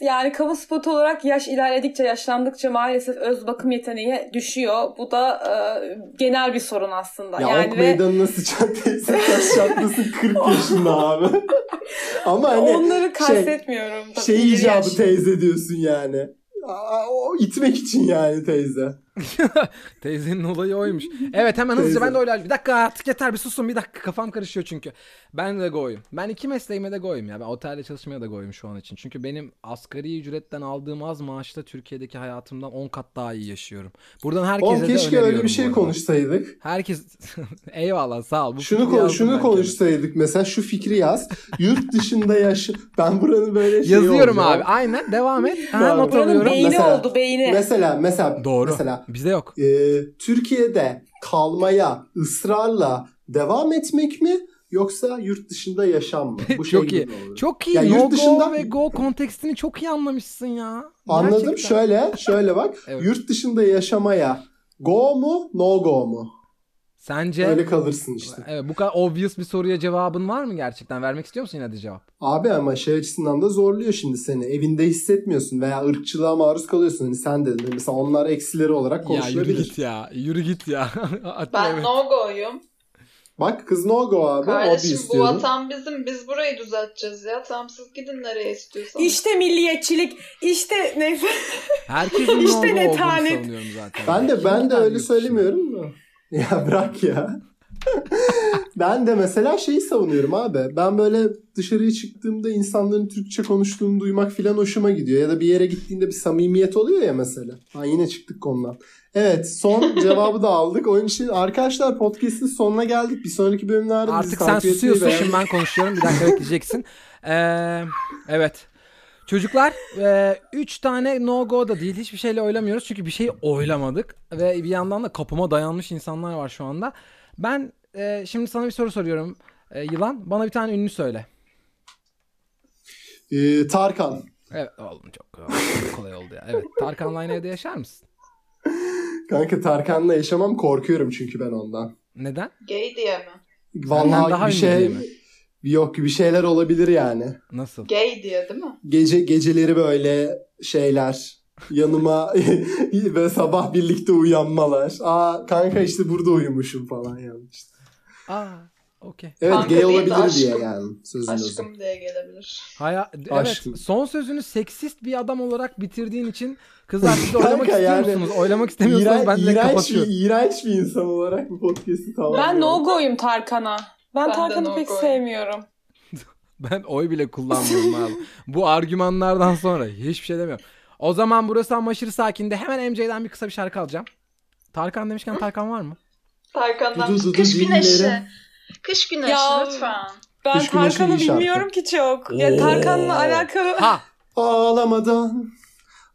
yani kamu spotu olarak yaş ilerledikçe, yaşlandıkça maalesef öz bakım yeteneği düşüyor. Bu da e, genel bir sorun aslında. Ya yani ok ve... meydanına sıçan teyze taş şartlasın kırk yaşında abi. Ama hani onları kastetmiyorum. Şey, şey icabı yaş. Teyze diyorsun yani. Aa, o itmek için yani teyze. Teyzenin olayı oymuş. Evet, hemen teyze. Hızlıca ben de oylayayım. Bir dakika artık yeter, bir susun bir dakika, kafam karışıyor çünkü. Ben de goyum. Ben iki mesleğime de goyum ya. Ben otelde çalışmaya da goyum şu an için. Çünkü benim asgari ücretten aldığım az maaşla Türkiye'deki hayatımdan on kat daha iyi yaşıyorum. Buradan herkese on, de öneriyorum. Keşke öyle bir şey konuşsaydık. Herkes eyvallah, sağ ol. Bu şunu konu, şunu herkese konuşsaydık mesela, şu fikri yaz. Yurt dışında yaş. Ben buranın böyle şey yazıyorum olacağım abi. Aynen, devam et. Ha, not alıyorum. Beyni mesela, oldu beyni. Mesela mesela doğru. Mesela bizde yok. E, Türkiye'de kalmaya ısrarla devam etmek mi yoksa yurt dışında yaşam mı? Bu şey çok iyi. Olur. Çok iyi. Yani no yurt dışında... go ve go kontekstini çok iyi anlamışsın ya. Anladım. Gerçekten. Şöyle, şöyle bak. Evet. Yurt dışında yaşamaya go mu, no go mu? Sence? Öyle kalırsın işte. Evet, bu kadar obvious bir soruya cevabın var mı gerçekten? Vermek istiyor musun yine de cevap? Abi ama şey açısından da zorluyor şimdi seni. Evinde hissetmiyorsun veya ırkçılığa maruz kalıyorsun. Hani sen dedin mesela, onlar eksileri olarak konuşulabilir. Ya yürü git ya. Yürü git ya. Ben evet. No go'yum. Bak kız no go abi. Kardeşim abi, bu vatan bizim. Biz burayı düzelteceğiz ya. Tam siz gidin nereye istiyorsanız. İşte milliyetçilik. İşte neyse. Herkesin işte no go olduğunu savunuyorum zaten. Ben de, ben de öyle söylemiyorum da. Ya bırak ya. Ben de mesela şeyi savunuyorum abi. Ben böyle dışarıya çıktığımda insanların Türkçe konuştuğunu duymak filan hoşuma gidiyor. Ya da bir yere gittiğinde bir samimiyet oluyor ya mesela. Ha, yine çıktık konudan. Evet, son cevabı da aldık. Onun için arkadaşlar podcast'in sonuna geldik. Bir sonraki bölümlerde artık sen susuyorsun be. Şimdi ben konuşuyorum. Bir dakika bekleyeceksin. Ee, evet. Çocuklar üç e, tane no go da değil, hiçbir şeyle oylamıyoruz çünkü bir şeyi oylamadık ve bir yandan da kapıma dayanmış insanlar var şu anda. Ben e, şimdi sana bir soru soruyorum e, Yılan, bana bir tane ünlü söyle. Ee, Tarkan. Evet oğlum, çok, çok kolay oldu ya. Evet, Tarkan'la aynı evde yaşar mısın? Kanka Tarkan'la yaşamam, korkuyorum çünkü ben ondan. Neden? Gay diye mi? Vallahi daha bir şey. Yok gibi şeyler olabilir yani. Nasıl? Gay diye değil mi? Gece geceleri böyle şeyler. Yanıma ve sabah birlikte uyanmalar. Aa kanka işte burada uyumuşum falan yanlış. Aa okey. Evet kanka gay olabilir aşkım, diye yani sözünüzü. Aşkım olsun diye gelebilir. Haya, evet aşkım. Son sözünü seksist bir adam olarak bitirdiğin için kızlar siz oylamak istiyor yani, musunuz? Oylamak istemiyorsanız ben de kapatıyorum. İğrenç bir insan olarak bu podcast'i tamamlıyorum. Ben no go'yum Tarkan'a. Ben, ben Tarkan'ı pek sevmiyorum. Ben oy bile kullanmıyorum abi. Bu argümanlardan sonra hiçbir şey demiyorum. O zaman burası ama aşırı sakinde. Hemen M J'den bir kısa bir şarkı alacağım. Tarkan demişken Tarkan var mı? Tarkan'dan Dudu, Dudu, Kış Güneşi. Kış Güneşi ya, lütfen. Ben Tarkan'ı bilmiyorum şarkı. Ki çok. Ya yani Tarkan'la alakalı. Ha. Ağlamadan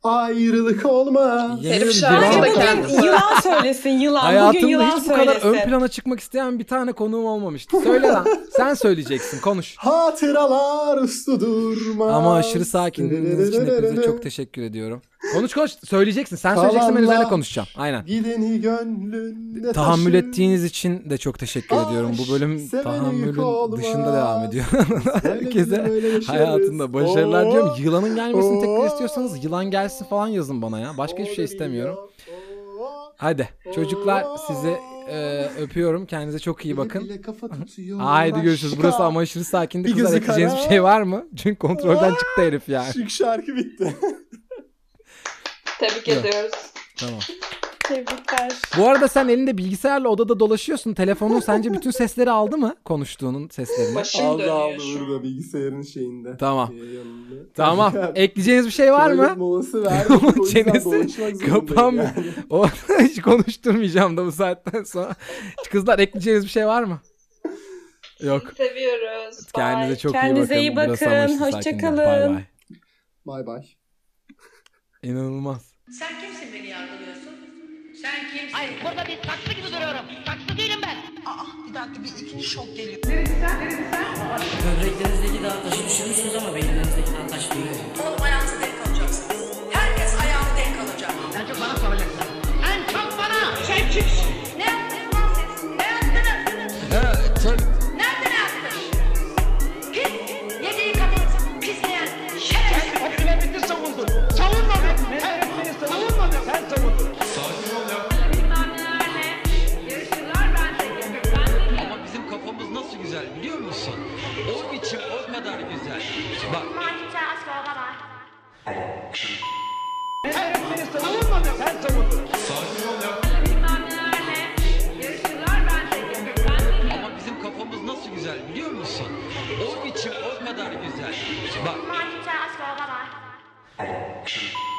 ayrılık olmaz. Herif şarkı da kendisi. Yılan söylesin yılan. Hayatımda bugün yılan hiç bu kadar söylesin. Ön plana çıkmak isteyen bir tane konuğum olmamıştı. Söyle lan. Sen söyleyeceksin. Konuş. Hatıralar üstü durmaz. Ama aşırı sakinliğiniz için hepinize çok teşekkür ediyorum. Konuş konuş. Söyleyeceksin. Sen Kalanla söyleyeceksin, ben üzerine konuşacağım. Aynen. Gideni gönlünde tahammül taşır. Ettiğiniz için de çok teşekkür Aş, ediyorum. Bu bölüm tahammülün olmaz. Dışında devam ediyor. Herkese hayatında başarılar oh, diyorum. Yılanın gelmesini oh, tekrar istiyorsanız yılan gelsin falan yazın bana ya. Başka hiçbir şey istemiyorum. Hadi çocuklar, sizi e, öpüyorum. Kendinize çok iyi bakın. Haydi görüşürüz. Burası ama aşırı sakindi. Kızlar ekleyeceğiniz bir şey var mı? Çünkü kontrolden çıktı herif yani. Şık şarkı bitti. Tebrik evet. ediyoruz. Tamam. Tebrikler. Bu arada sen elinde bilgisayarla odada dolaşıyorsun. Telefonun sence bütün sesleri aldı mı? Konuştuğunun seslerini. Başım aldı aldı burada bilgisayarın şeyinde. Tamam. Ee, tamam. Ekleyeceğiniz bir şey var mı? Tuvalet molası verdik. Çenesi kapanmıyor. Yani. Hiç konuşturmayacağım da bu saatten sonra. Kızlar ekleyeceğiniz bir şey var mı? Yok. Seviyoruz. Kendinize bye. Çok Kendinize iyi bakın. Kendinize iyi bakın. Hoşçakalın. Bye bye. Bye bye. İnanılmaz. Sen kimsin beni yargılıyorsun? Sen kimsin? Hayır, burada bir saksı gibi duruyorum. Saksı değilim ben. Aa, bir dakika, bir ikinci şok geliyor. Neresi sen? Neresi sen? Böbreklerinizdeki dağ taşı düşürmüşsünüz ama beyninizdeki dağ taşı değil. Oğlum, ayağınızı denk alacaksınız. Herkes ayağını denk alacak. En çok bana soracaksın. En çok bana! Sen kimsin? Ne yaptınız lan siz? Ne yaptınız? Ne yaptınız? Nerede ne yaptınız? Pis, yediği kadın, pisleyen, şerefsiz. Sen hakimiyeti savundun. Savunmadın. Biliyor musun? O biçim o kadar güzel. Bak. Herifleri savunmadım. Sen savundun. Sakin ol ya. Bilmemlerle yarışırlar bence. Ama bizim kafamız nasıl güzel biliyor musun? O biçim o kadar güzel. Bak.